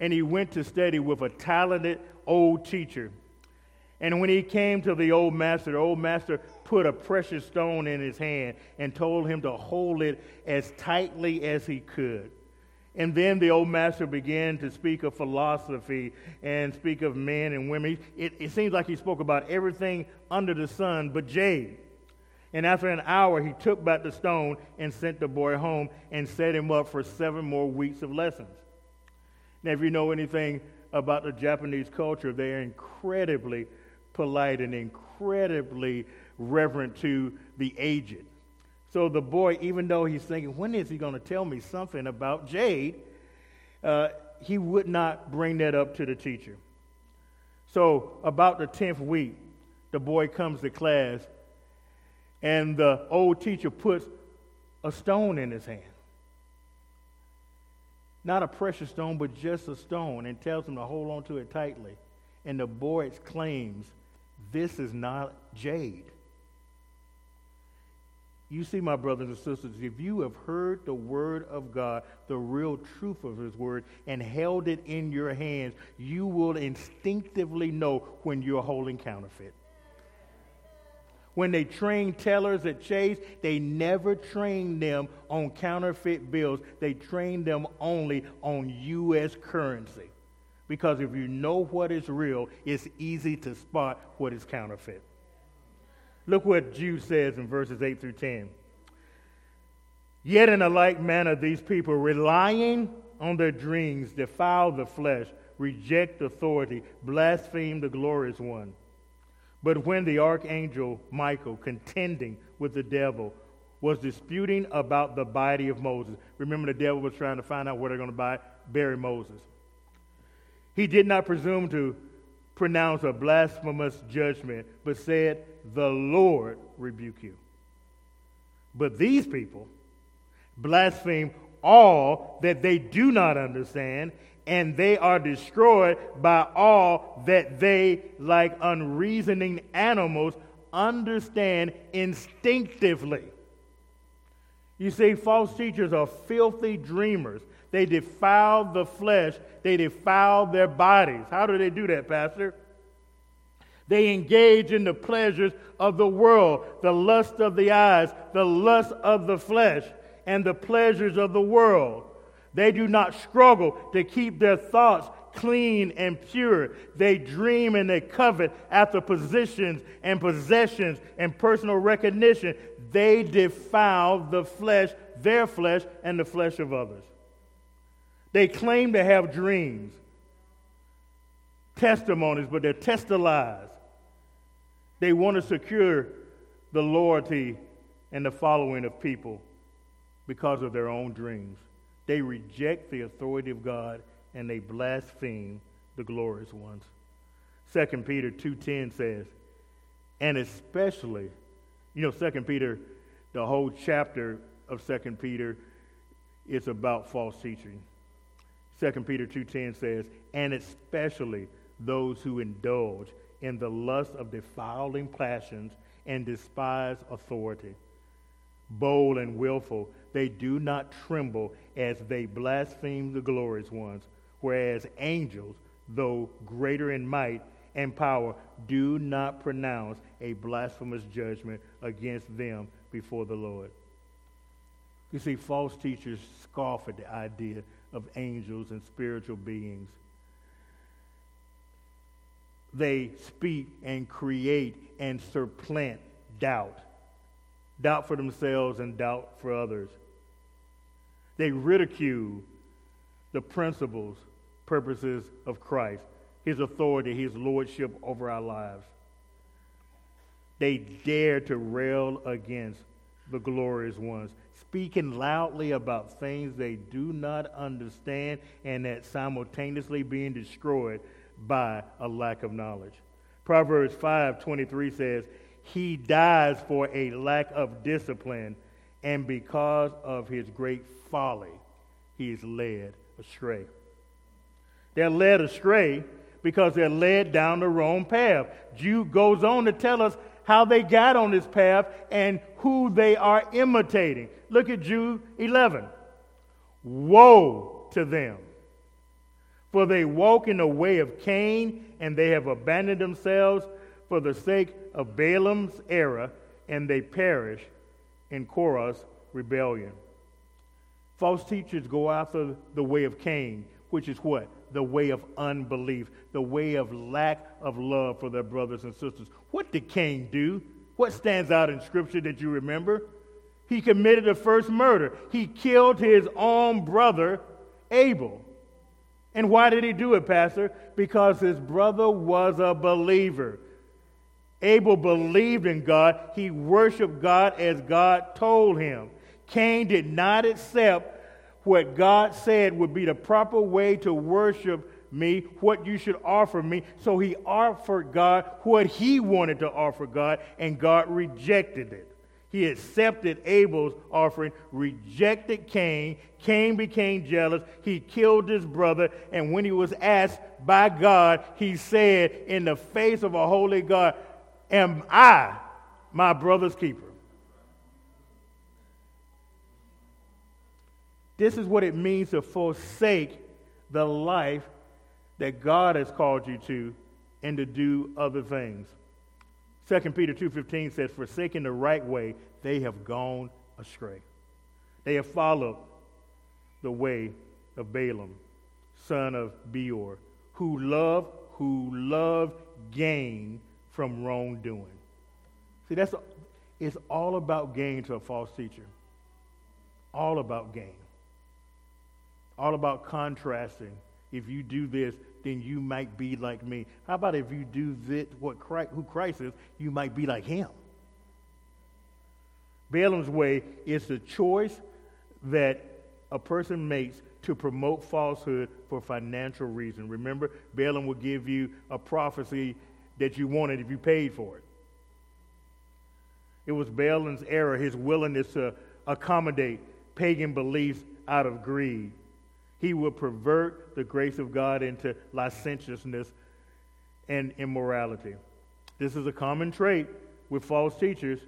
And he went to study with a talented old teacher. And when he came to the old master, the old master put a precious stone in his hand and told him to hold it as tightly as he could. And then the old master began to speak of philosophy and speak of men and women. It, it seems like he spoke about everything under the sun but jade. And after an hour, he took back the stone and sent the boy home and set him up for seven more weeks of lessons. Now, if you know anything about the Japanese culture, they are incredibly polite and incredibly reverent to the aged. So the boy, even though he's thinking, when is he going to tell me something about jade, uh, he would not bring that up to the teacher. So about the tenth week, the boy comes to class, and the old teacher puts a stone in his hand. Not a precious stone, but just a stone, and tells him to hold on to it tightly. And the boy exclaims, "This is not jade." You see, my brothers and sisters, if you have heard the word of God, the real truth of his word, and held it in your hands, you will instinctively know when you're holding counterfeit. When they train tellers at Chase, they never train them on counterfeit bills. They train them only on U S currency. Because if you know what is real, it's easy to spot what is counterfeit. Look what Jude says in verses eight through ten. Yet in a like manner these people, relying on their dreams, defile the flesh, reject authority, blaspheme the glorious one. But when the archangel Michael, contending with the devil, was disputing about the body of Moses. Remember, the devil was trying to find out where they're going to buy, bury Moses. He did not presume to pronounce a blasphemous judgment, but said, "The Lord rebuke you." But these people blaspheme all that they do not understand, and they are destroyed by all that they, like unreasoning animals, understand instinctively. You see, false teachers are filthy dreamers. They defile the flesh. They defile their bodies. How do they do that, Pastor? They engage in the pleasures of the world, the lust of the eyes, the lust of the flesh, and the pleasures of the world. They do not struggle to keep their thoughts clean and pure. They dream and they covet after positions and possessions and personal recognition. They defile the flesh, their flesh, and the flesh of others. They claim to have dreams, testimonies, but they're testifies. They want to secure the loyalty and the following of people because of their own dreams. They reject the authority of God and they blaspheme the glorious ones. Second Peter two ten says, and especially, you know, Second Peter, the whole chapter of Second Peter is about false teaching. Second Peter two ten says, and especially those who indulge in the lust of defiling passions and despise authority. Bold and willful, they do not tremble as they blaspheme the glorious ones, whereas angels, though greater in might and power, do not pronounce a blasphemous judgment against them before the Lord. You see, false teachers scoff at the idea of angels and spiritual beings. They speak and create and supplant doubt. Doubt for themselves and doubt for others. They ridicule the principles, purposes of Christ, his authority, his lordship over our lives. They dare to rail against the glorious ones, speaking loudly about things they do not understand and that simultaneously being destroyed by a lack of knowledge. Proverbs five twenty-three says, he dies for a lack of discipline, and because of his great folly, he is led astray. They're led astray because they're led down the wrong path. Jude goes on to tell us how they got on this path and who they are imitating. Look at Jude eleven. Woe to them, for they walk in the way of Cain, and they have abandoned themselves for the sake of Balaam's error, and they perish in Korah's rebellion. False teachers go after the way of Cain, which is what? The way of unbelief, the way of lack of love for their brothers and sisters. What did Cain do? What stands out in Scripture that you remember? He committed the first murder. He killed his own brother, Abel. And why did he do it, Pastor? Because his brother was a believer. Abel believed in God. He worshiped God as God told him. Cain did not accept what God said would be the proper way to worship me, what you should offer me. So he offered God what he wanted to offer God, and God rejected it. He accepted Abel's offering, rejected Cain. Cain became jealous. He killed his brother. And when he was asked by God, he said, in the face of a holy God, am I my brother's keeper? This is what it means to forsake the life that God has called you to and to do other things. Second Peter two fifteen says, forsaking the right way, they have gone astray. They have followed the way of Balaam, son of Beor, who loved, who loved gain from wrongdoing. See, that's it's all about gain to a false teacher. All about gain. All about contrasting. If you do this, then you might be like me. How about if you do this, what Christ, who Christ is, you might be like him? Balaam's way is the choice that a person makes to promote falsehood for financial reason. Remember, Balaam will give you a prophecy that you wanted if you paid for it. It was Balaam's error, his willingness to accommodate pagan beliefs out of greed. He will pervert the grace of God into licentiousness and immorality. This is a common trait with false teachers.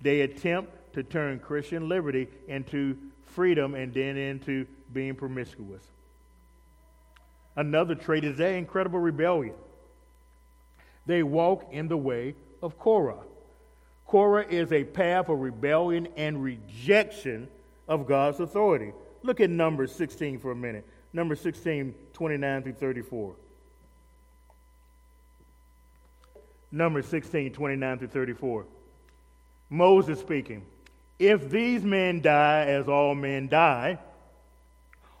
They attempt to turn Christian liberty into freedom and then into being promiscuous. Another trait is their incredible rebellion. They walk in the way of Korah. Korah is a path of rebellion and rejection of God's authority. Look at Numbers sixteen for a minute. Numbers sixteen, twenty-nine through thirty-four. Numbers sixteen, twenty-nine through thirty-four. Moses speaking. If these men die as all men die,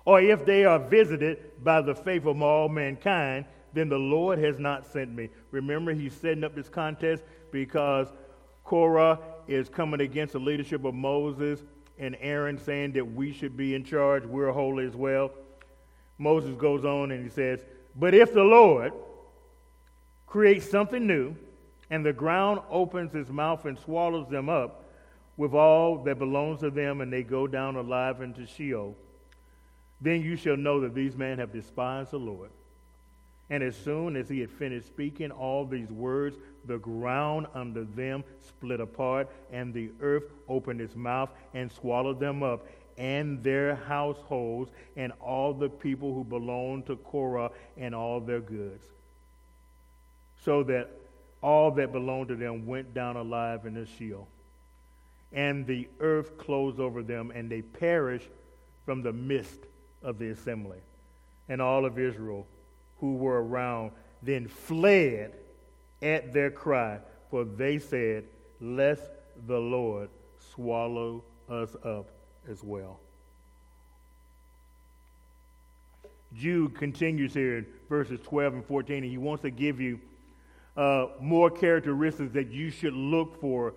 or if they are visited by the faith of all mankind, then the Lord has not sent me. Remember, he's setting up this contest because Korah is coming against the leadership of Moses and Aaron, saying that we should be in charge, we're holy as well. Moses goes on and he says, but if the Lord creates something new, and the ground opens his mouth and swallows them up with all that belongs to them, and they go down alive into Sheol, then you shall know that these men have despised the Lord. And as soon as he had finished speaking all these words, the ground under them split apart, and the earth opened its mouth and swallowed them up, and their households, and all the people who belonged to Korah, and all their goods. So that all that belonged to them went down alive into Sheol. And the earth closed over them, and they perished from the midst of the assembly. And all of Israel who were around then fled at their cry, for they said, lest the Lord swallow us up as well. Jude continues here in verses twelve and fourteen, and he wants to give you uh, more characteristics that you should look for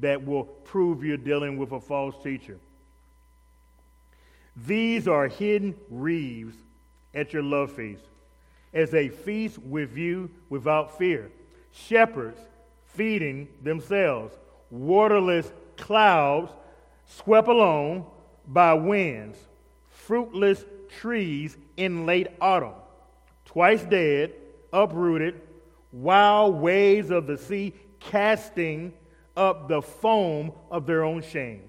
that will prove you're dealing with a false teacher. These are hidden reeves at your love feast, as they feast with you without fear. Shepherds feeding themselves, waterless clouds swept along by winds, fruitless trees in late autumn, twice dead, uprooted, wild waves of the sea casting up the foam of their own shame,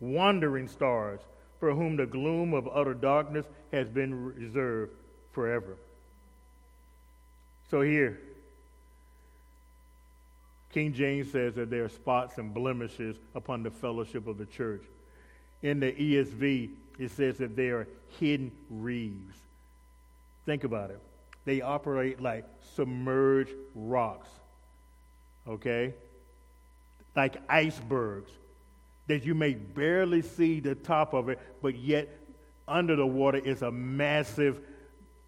wandering stars for whom the gloom of utter darkness has been reserved forever. So here, King James says that there are spots and blemishes upon the fellowship of the church. In the E S V, it says that they are hidden reefs. Think about it. They operate like submerged rocks, okay? Like icebergs that you may barely see the top of it, but yet under the water is a massive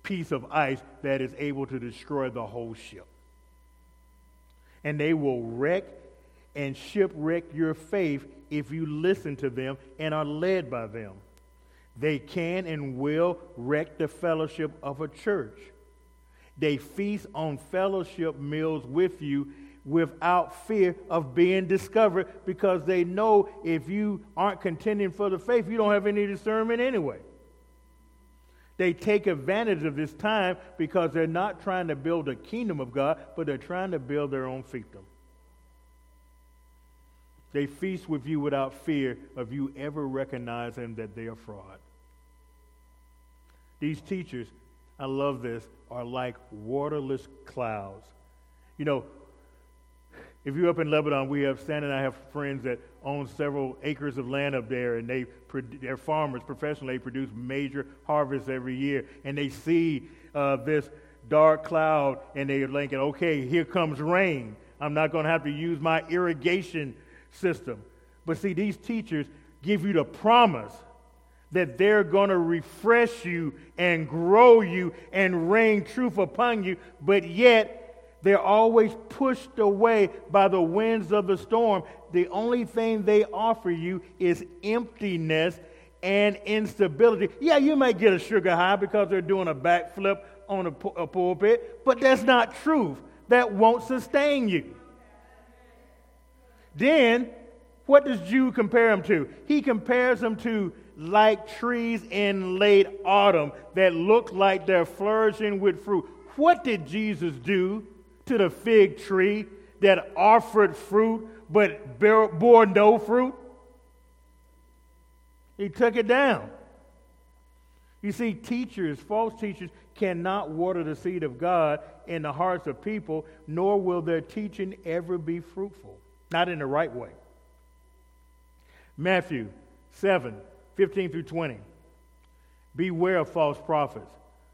piece of ice that is able to destroy the whole ship. And they will wreck and shipwreck your faith if you listen to them and are led by them. They can and will wreck the fellowship of a church. They feast on fellowship meals with you without fear of being discovered, because they know if you aren't contending for the faith, you don't have any discernment anyway. They take advantage of this time because they're not trying to build a kingdom of God, but they're trying to build their own fiefdom. They feast with you without fear of you ever recognizing that they are fraud. These teachers, I love this, are like waterless clouds. You know, if you're up in Lebanon, we have, Stan and I have friends that own several acres of land up there, and they, they're farmers professionally. They produce major harvests every year, and they see uh, this dark cloud, and they're thinking, okay, here comes rain. I'm not going to have to use my irrigation system. But see, these teachers give you the promise that they're going to refresh you and grow you and rain truth upon you, but yet they're always pushed away by the winds of the storm. The only thing they offer you is emptiness and instability. Yeah, you might get a sugar high because they're doing a backflip on a, pul- a pulpit, but that's not truth. That won't sustain you. Then, what does Jude compare him to? He compares him to like trees in late autumn that look like they're flourishing with fruit. What did Jesus do to the fig tree that offered fruit but bore no fruit? He took it down. You see, teachers, false teachers, cannot water the seed of God in the hearts of people, nor will their teaching ever be fruitful. Not in the right way. Matthew seven, fifteen through twenty. Beware of false prophets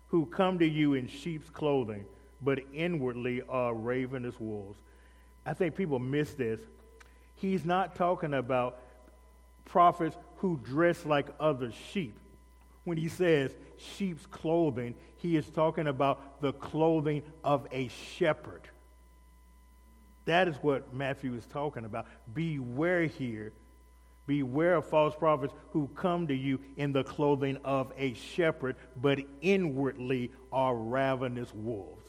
who come to you in sheep's clothing, but inwardly are ravenous wolves. I think people miss this. He's not talking about prophets who dress like other sheep. When he says sheep's clothing, he is talking about the clothing of a shepherd. That is what Matthew is talking about. Beware here. Beware of false prophets who come to you in the clothing of a shepherd, but inwardly are ravenous wolves.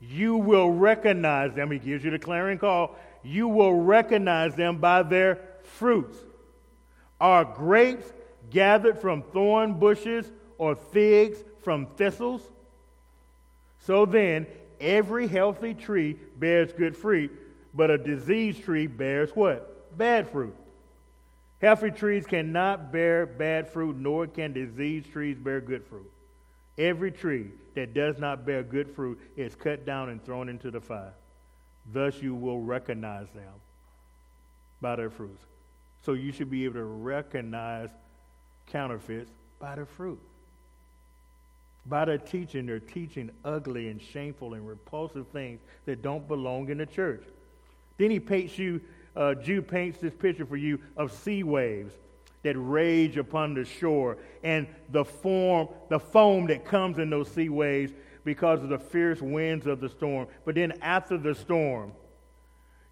You will recognize them. He gives you the clarion call. You will recognize them by their fruits. Are grapes gathered from thorn bushes or figs from thistles? So then, every healthy tree bears good fruit, but a diseased tree bears what? Bad fruit. Healthy trees cannot bear bad fruit, nor can diseased trees bear good fruit. Every tree that does not bear good fruit is cut down and thrown into the fire. Thus you will recognize them by their fruits. So you should be able to recognize counterfeits by their fruit. By their teaching, they're teaching ugly and shameful and repulsive things that don't belong in the church. Then he paints you, uh, Jude paints this picture for you of sea waves that rage upon the shore, and the form, the foam that comes in those sea waves because of the fierce winds of the storm. But then after the storm,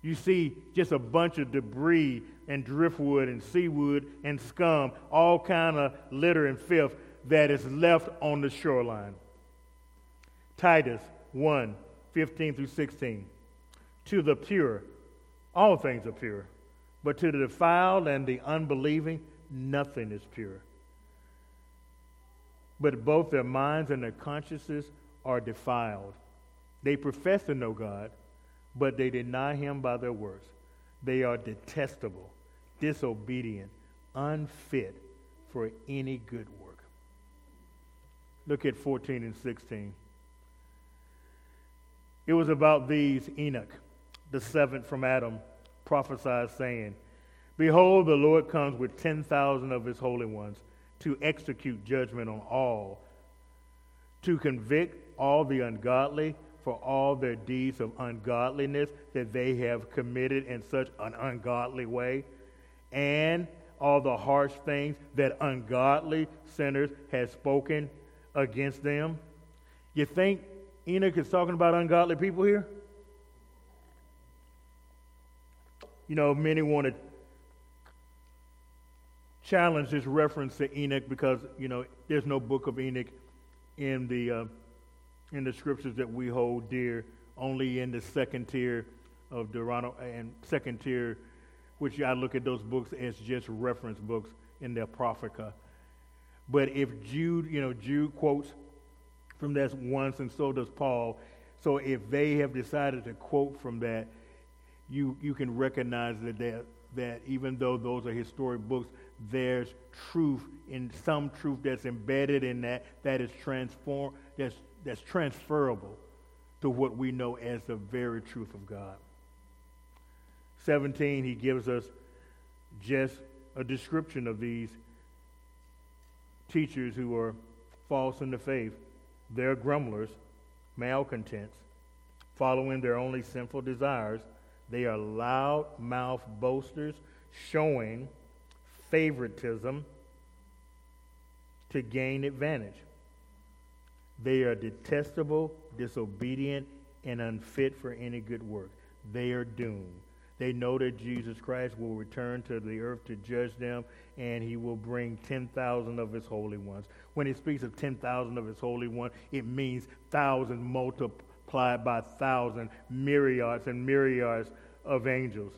you see just a bunch of debris and driftwood and seaweed and scum, all kind of litter and filth that is left on the shoreline. Titus one, fifteen through sixteen. To the pure, all things are pure, but to the defiled and the unbelieving, nothing is pure. But both their minds and their consciences are defiled. They profess to know God, but they deny him by their works. They are detestable, disobedient, unfit for any good work. Look at fourteen and sixteen. It was about these Enoch, the seventh from Adam, prophesied, saying, Behold, the Lord comes with ten thousand of his holy ones to execute judgment on all, to convict all the ungodly for all their deeds of ungodliness that they have committed in such an ungodly way, and all the harsh things that ungodly sinners have spoken against them. You think Enoch is talking about ungodly people here? You know, many want to challenge this reference to Enoch because, you know, there's no book of Enoch in the uh, in the scriptures that we hold dear, only in the second tier of Deuteronomy and second tier, which I look at those books as just reference books in their propheca. But if Jude, you know, Jude quotes from that once, and so does Paul. So if they have decided to quote from that, you you can recognize that that, that even though those are historic books, there's truth in some truth that's embedded in that that is transform that's that's transferable to what we know as the very truth of God. seventeen, he gives us just a description of these teachers who are false in the faith. They're grumblers, malcontents, following their only sinful desires. They are loud-mouthed boasters, showing favoritism to gain advantage. They are detestable, disobedient, and unfit for any good work. They are doomed. They know that Jesus Christ will return to the earth to judge them, and he will bring ten thousand of his holy ones. When he speaks of ten thousand of his holy ones, it means thousands multiplied by thousand, myriads and myriads of angels.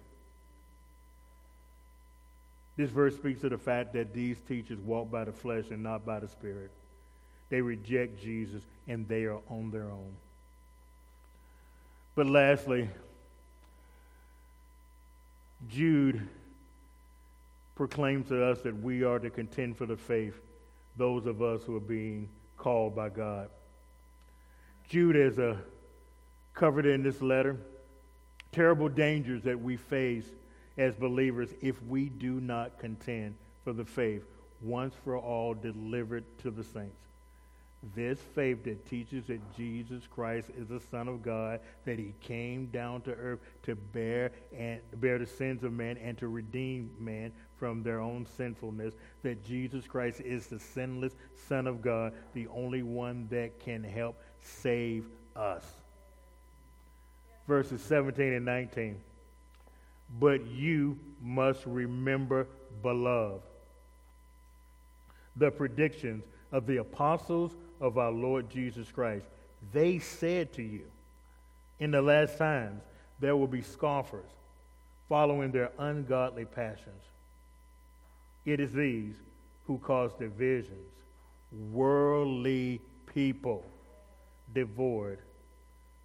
This verse speaks to the fact that these teachers walk by the flesh and not by the Spirit. They reject Jesus, and they are on their own. But lastly, Jude proclaims to us that we are to contend for the faith, those of us who are being called by God. Jude has uh, covered in this letter terrible dangers that we face as believers if we do not contend for the faith once for all delivered to the saints. This faith that teaches that Jesus Christ is the Son of God, that he came down to earth to bear and bear the sins of man and to redeem man from their own sinfulness, that Jesus Christ is the sinless Son of God, the only one that can help save us. Verses seventeen and nineteen. But you must remember, beloved, the predictions of the apostles of our Lord Jesus Christ. They said to you, in the last times there will be scoffers following their ungodly passions. It is these who cause divisions, worldly people devoid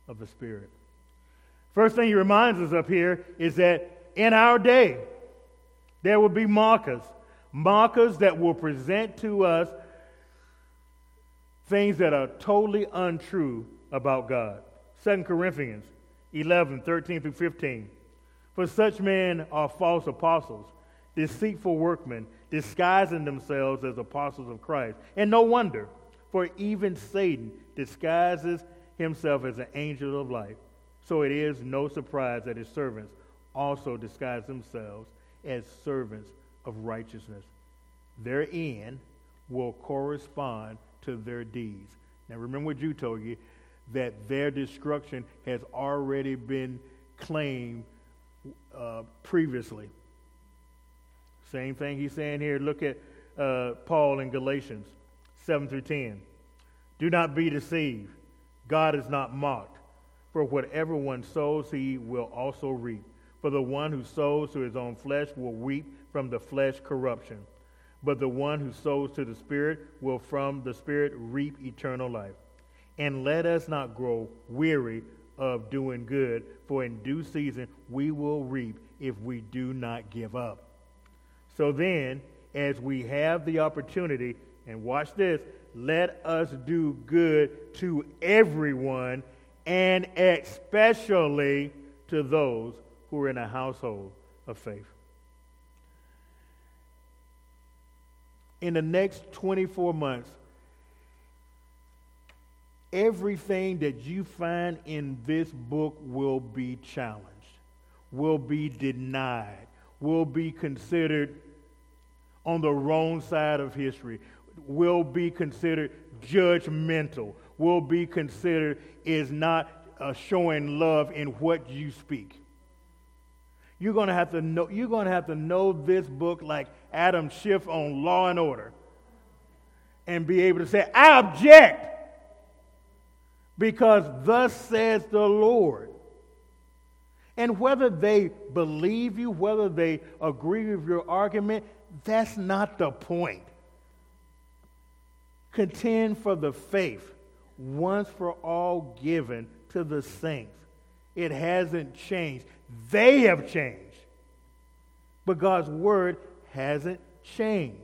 of the Spirit. First thing he reminds us up here is that in our day there will be mockers, mockers that will present to us things that are totally untrue about God. Second Corinthians eleven, thirteen through fifteen. For such men are false apostles, deceitful workmen, disguising themselves as apostles of Christ. And no wonder, for even Satan disguises himself as an angel of light. So it is no surprise that his servants also disguise themselves as servants of righteousness. Their end will correspond to their deeds. Now remember what Jude told you, that their destruction has already been claimed uh, previously. Same thing he's saying here. Look at uh, Paul in Galatians seven through ten. Do not be deceived. God is not mocked. For whatever one sows, he will also reap. For the one who sows to his own flesh will reap from the flesh corruption. But the one who sows to the Spirit will from the Spirit reap eternal life. And let us not grow weary of doing good, for in due season we will reap if we do not give up. So then, as we have the opportunity, and watch this, let us do good to everyone, and especially to those who are in a household of faith. in the next twenty-four months, everything that you find in this book will be challenged, will be denied, will be considered on the wrong side of history, will be considered judgmental, will be considered is not uh, showing love in what you speak. You're going to have to know, you're going to have to know this book like Adam Schiff on Law and Order and be able to say, I object, because thus says the Lord. And whether they believe you, whether they agree with your argument, that's not the point. Contend for the faith once for all given to the saints. It hasn't changed. They have changed. But God's word hasn't changed.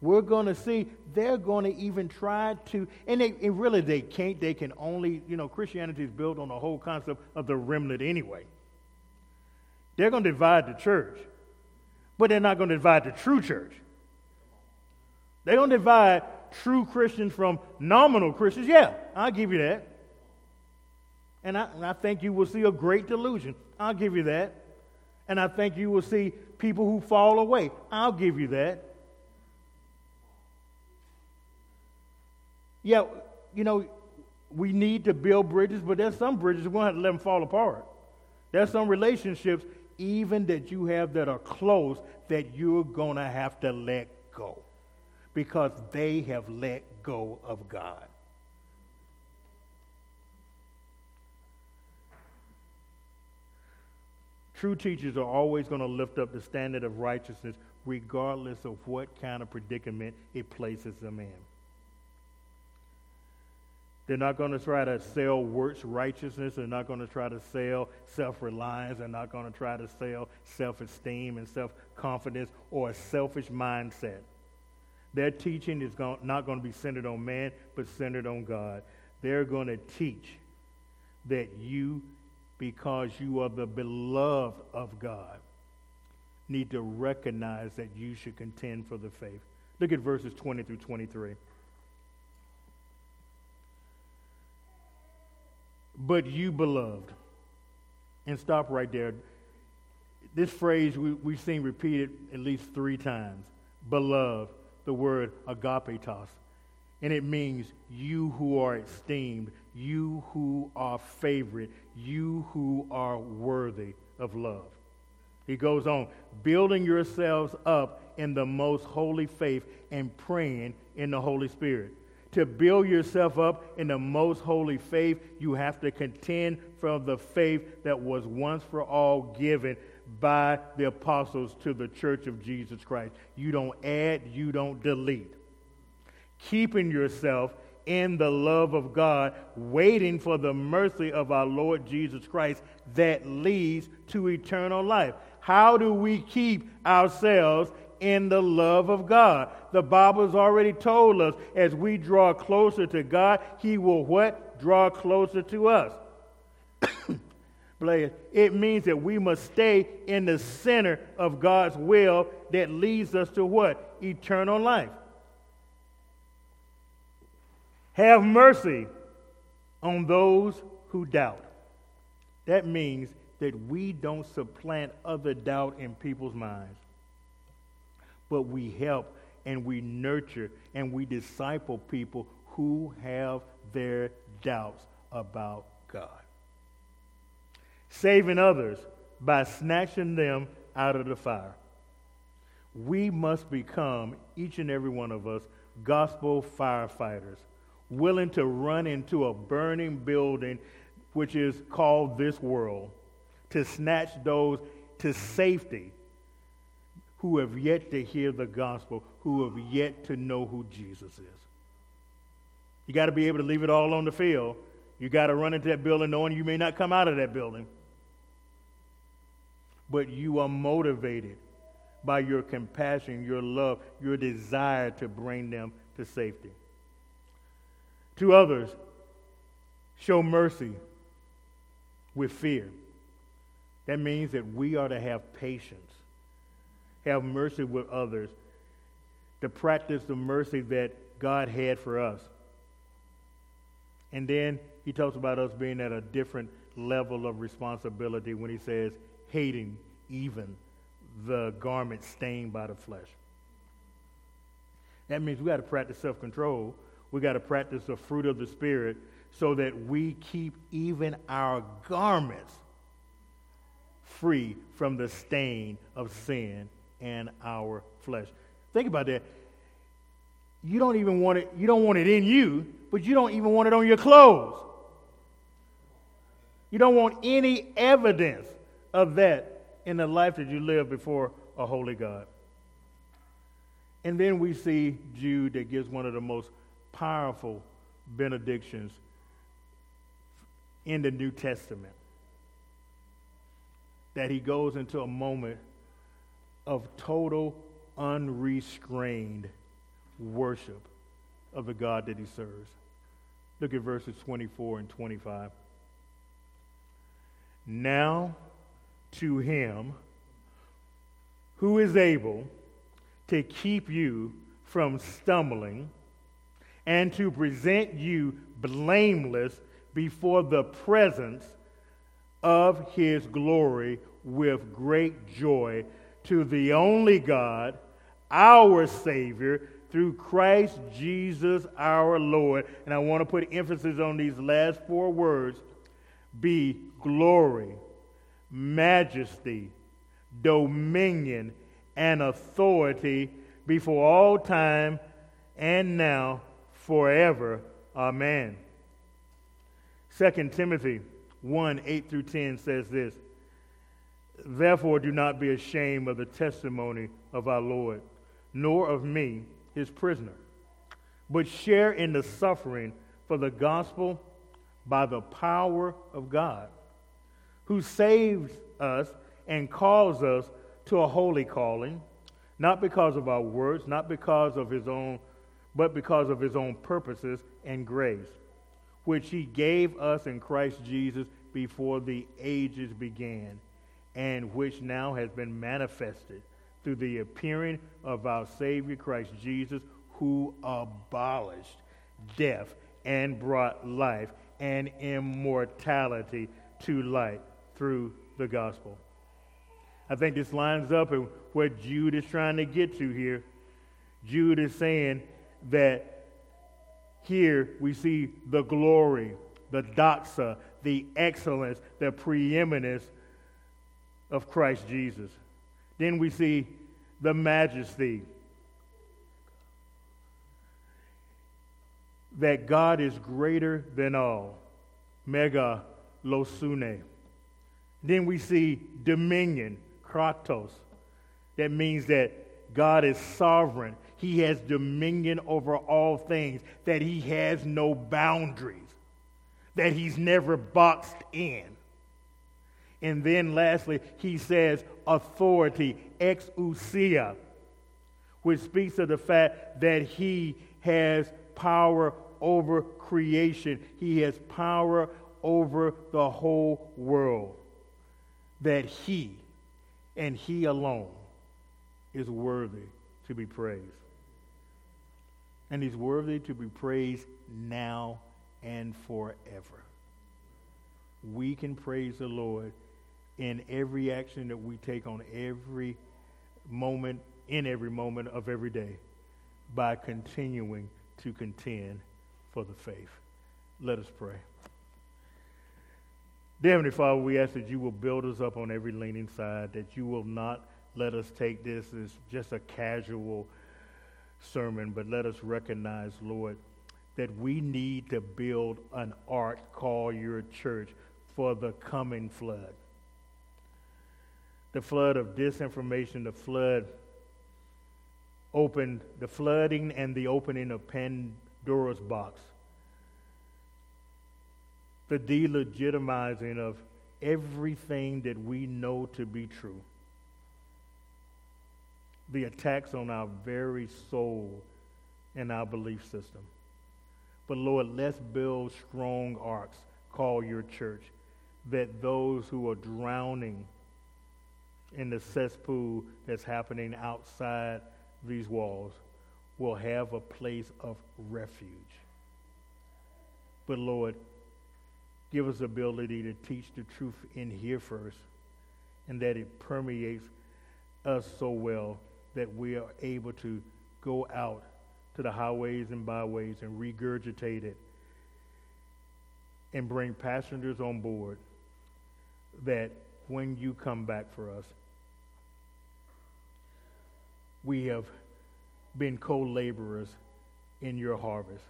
We're going to see they're going to even try to, and they and really they can't, they can only, you know, Christianity is built on the whole concept of the remnant anyway. They're going to divide the church, but they're not going to divide the true church. They're going to divide true Christians from nominal Christians. Yeah, I'll give you that. And I, and I think you will see a great delusion. I'll give you that. And I think you will see people who fall away. I'll give you that. Yeah, you know, we need to build bridges, but there's some bridges we're going to have to let them fall apart. There's some relationships, even that you have that are close, that you're going to have to let go because they have let go of God. True teachers are always going to lift up the standard of righteousness regardless of what kind of predicament it places them in. They're not going to try to sell works righteousness. They're not going to try to sell self-reliance. They're not going to try to sell self-esteem and self-confidence or a selfish mindset. Their teaching is not going to be centered on man, but centered on God. They're going to teach that you, because you are the beloved of God, need to recognize that you should contend for the faith. Look at verses twenty through twenty-three. But you, beloved, and stop right there. This phrase we, we've seen repeated at least three times. Beloved, the word agapetos, and it means you who are esteemed, you who are favored, you who are worthy of love. He goes on, building yourselves up in the most holy faith and praying in the Holy Spirit. To build yourself up in the most holy faith, you have to contend for the faith that was once for all given by the apostles to the church of Jesus Christ. You don't add, you don't delete. Keeping yourself in the love of God, waiting for the mercy of our Lord Jesus Christ that leads to eternal life. How do we keep ourselves in the love of God? The Bible has already told us, as we draw closer to God, He will what? Draw closer to us. It means that we must stay in the center of God's will that leads us to what? Eternal life. Have mercy on those who doubt. That means that we don't supplant other doubt in people's minds, but we help and we nurture and we disciple people who have their doubts about God. Saving others by snatching them out of the fire. We must become, each and every one of us, gospel firefighters, willing to run into a burning building, which is called this world, to snatch those to safety who have yet to hear the gospel, who have yet to know who Jesus is. You got to be able to leave it all on the field. You got to run into that building knowing you may not come out of that building. But you are motivated by your compassion, your love, your desire to bring them to safety. To others, show mercy with fear. That means that we are to have patience. Have mercy with others. to practice the mercy that God had for us. And then he talks about us being at a different level of responsibility when he says, hating even the garment stained by the flesh. That means we got to practice self-control. We got to practice the fruit of the Spirit so that we keep even our garments free from the stain of sin and our flesh. Think about that. You don't even want it, you don't want it in you, but you don't even want it on your clothes. You don't want any evidence of that in the life that you live before a holy God. And then we see Jude that gives one of the most powerful benedictions in the New Testament. That he goes into a moment of total unrestrained worship of the God that he serves. Look at verses twenty-four and twenty-five. Now to him who is able to keep you from stumbling and to present you blameless before the presence of his glory with great joy, to the only God, our Savior, through Christ Jesus our Lord. And I want to put emphasis on these last four words. Be glory, majesty, dominion, and authority before all time and now forever. Amen. Second Timothy one, eight through ten says this, therefore do not be ashamed of the testimony of our Lord, nor of me, his prisoner, but share in the suffering for the gospel by the power of God, who saves us and calls us to a holy calling, not because of our words, not because of his own, but because of his own purposes and grace, which he gave us in Christ Jesus before the ages began, and which now has been manifested through the appearing of our Savior Christ Jesus, who abolished death and brought life and immortality to light through the gospel. I think this lines up with what Jude is trying to get to here. Jude is saying that here we see the glory, the doxa, the excellence, the preeminence of Christ Jesus. Then we see the majesty, that God is greater than all, megalosune. Then we see dominion, kratos, that means that God is sovereign. He has dominion over all things, that he has no boundaries, that he's never boxed in. And then lastly, he says authority, exousia, which speaks of the fact that he has power over creation. He has power over the whole world. That he, and he alone, is worthy to be praised. And he's worthy to be praised now and forever. We can praise the Lord in every action that we take on every moment, in every moment of every day, by continuing to contend for the faith. Let us pray. Dear Heavenly Father, we ask that you will build us up on every leaning side, that you will not let us take this as just a casual sermon, but let us recognize, Lord, that we need to build an ark called your church for the coming flood. The flood of disinformation, the flood opened, the flooding and the opening of Pandora's box. The delegitimizing of everything that we know to be true. The attacks on our very soul and our belief system. But Lord, let's build strong arcs, call your church, that those who are drowning in the cesspool that's happening outside these walls will have a place of refuge. But Lord, give us the ability to teach the truth in here first, and that it permeates us so well that we are able to go out to the highways and byways and regurgitate it and bring passengers on board, that when you come back for us, we have been co-laborers in your harvest,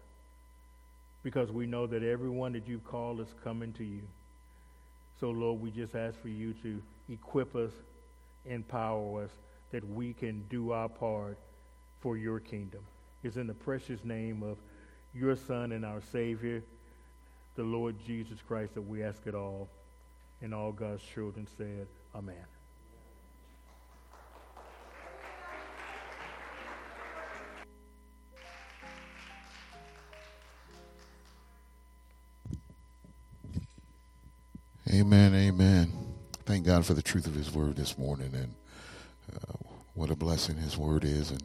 because we know that everyone that you've called is coming to you. So, Lord, we just ask for you to equip us, empower us, that we can do our part for your kingdom. It's in the precious name of your Son and our Savior, the Lord Jesus Christ, that we ask it all. And all God's children said, amen. Amen, amen. Thank God for the truth of his word this morning, and uh, what a blessing his word is, and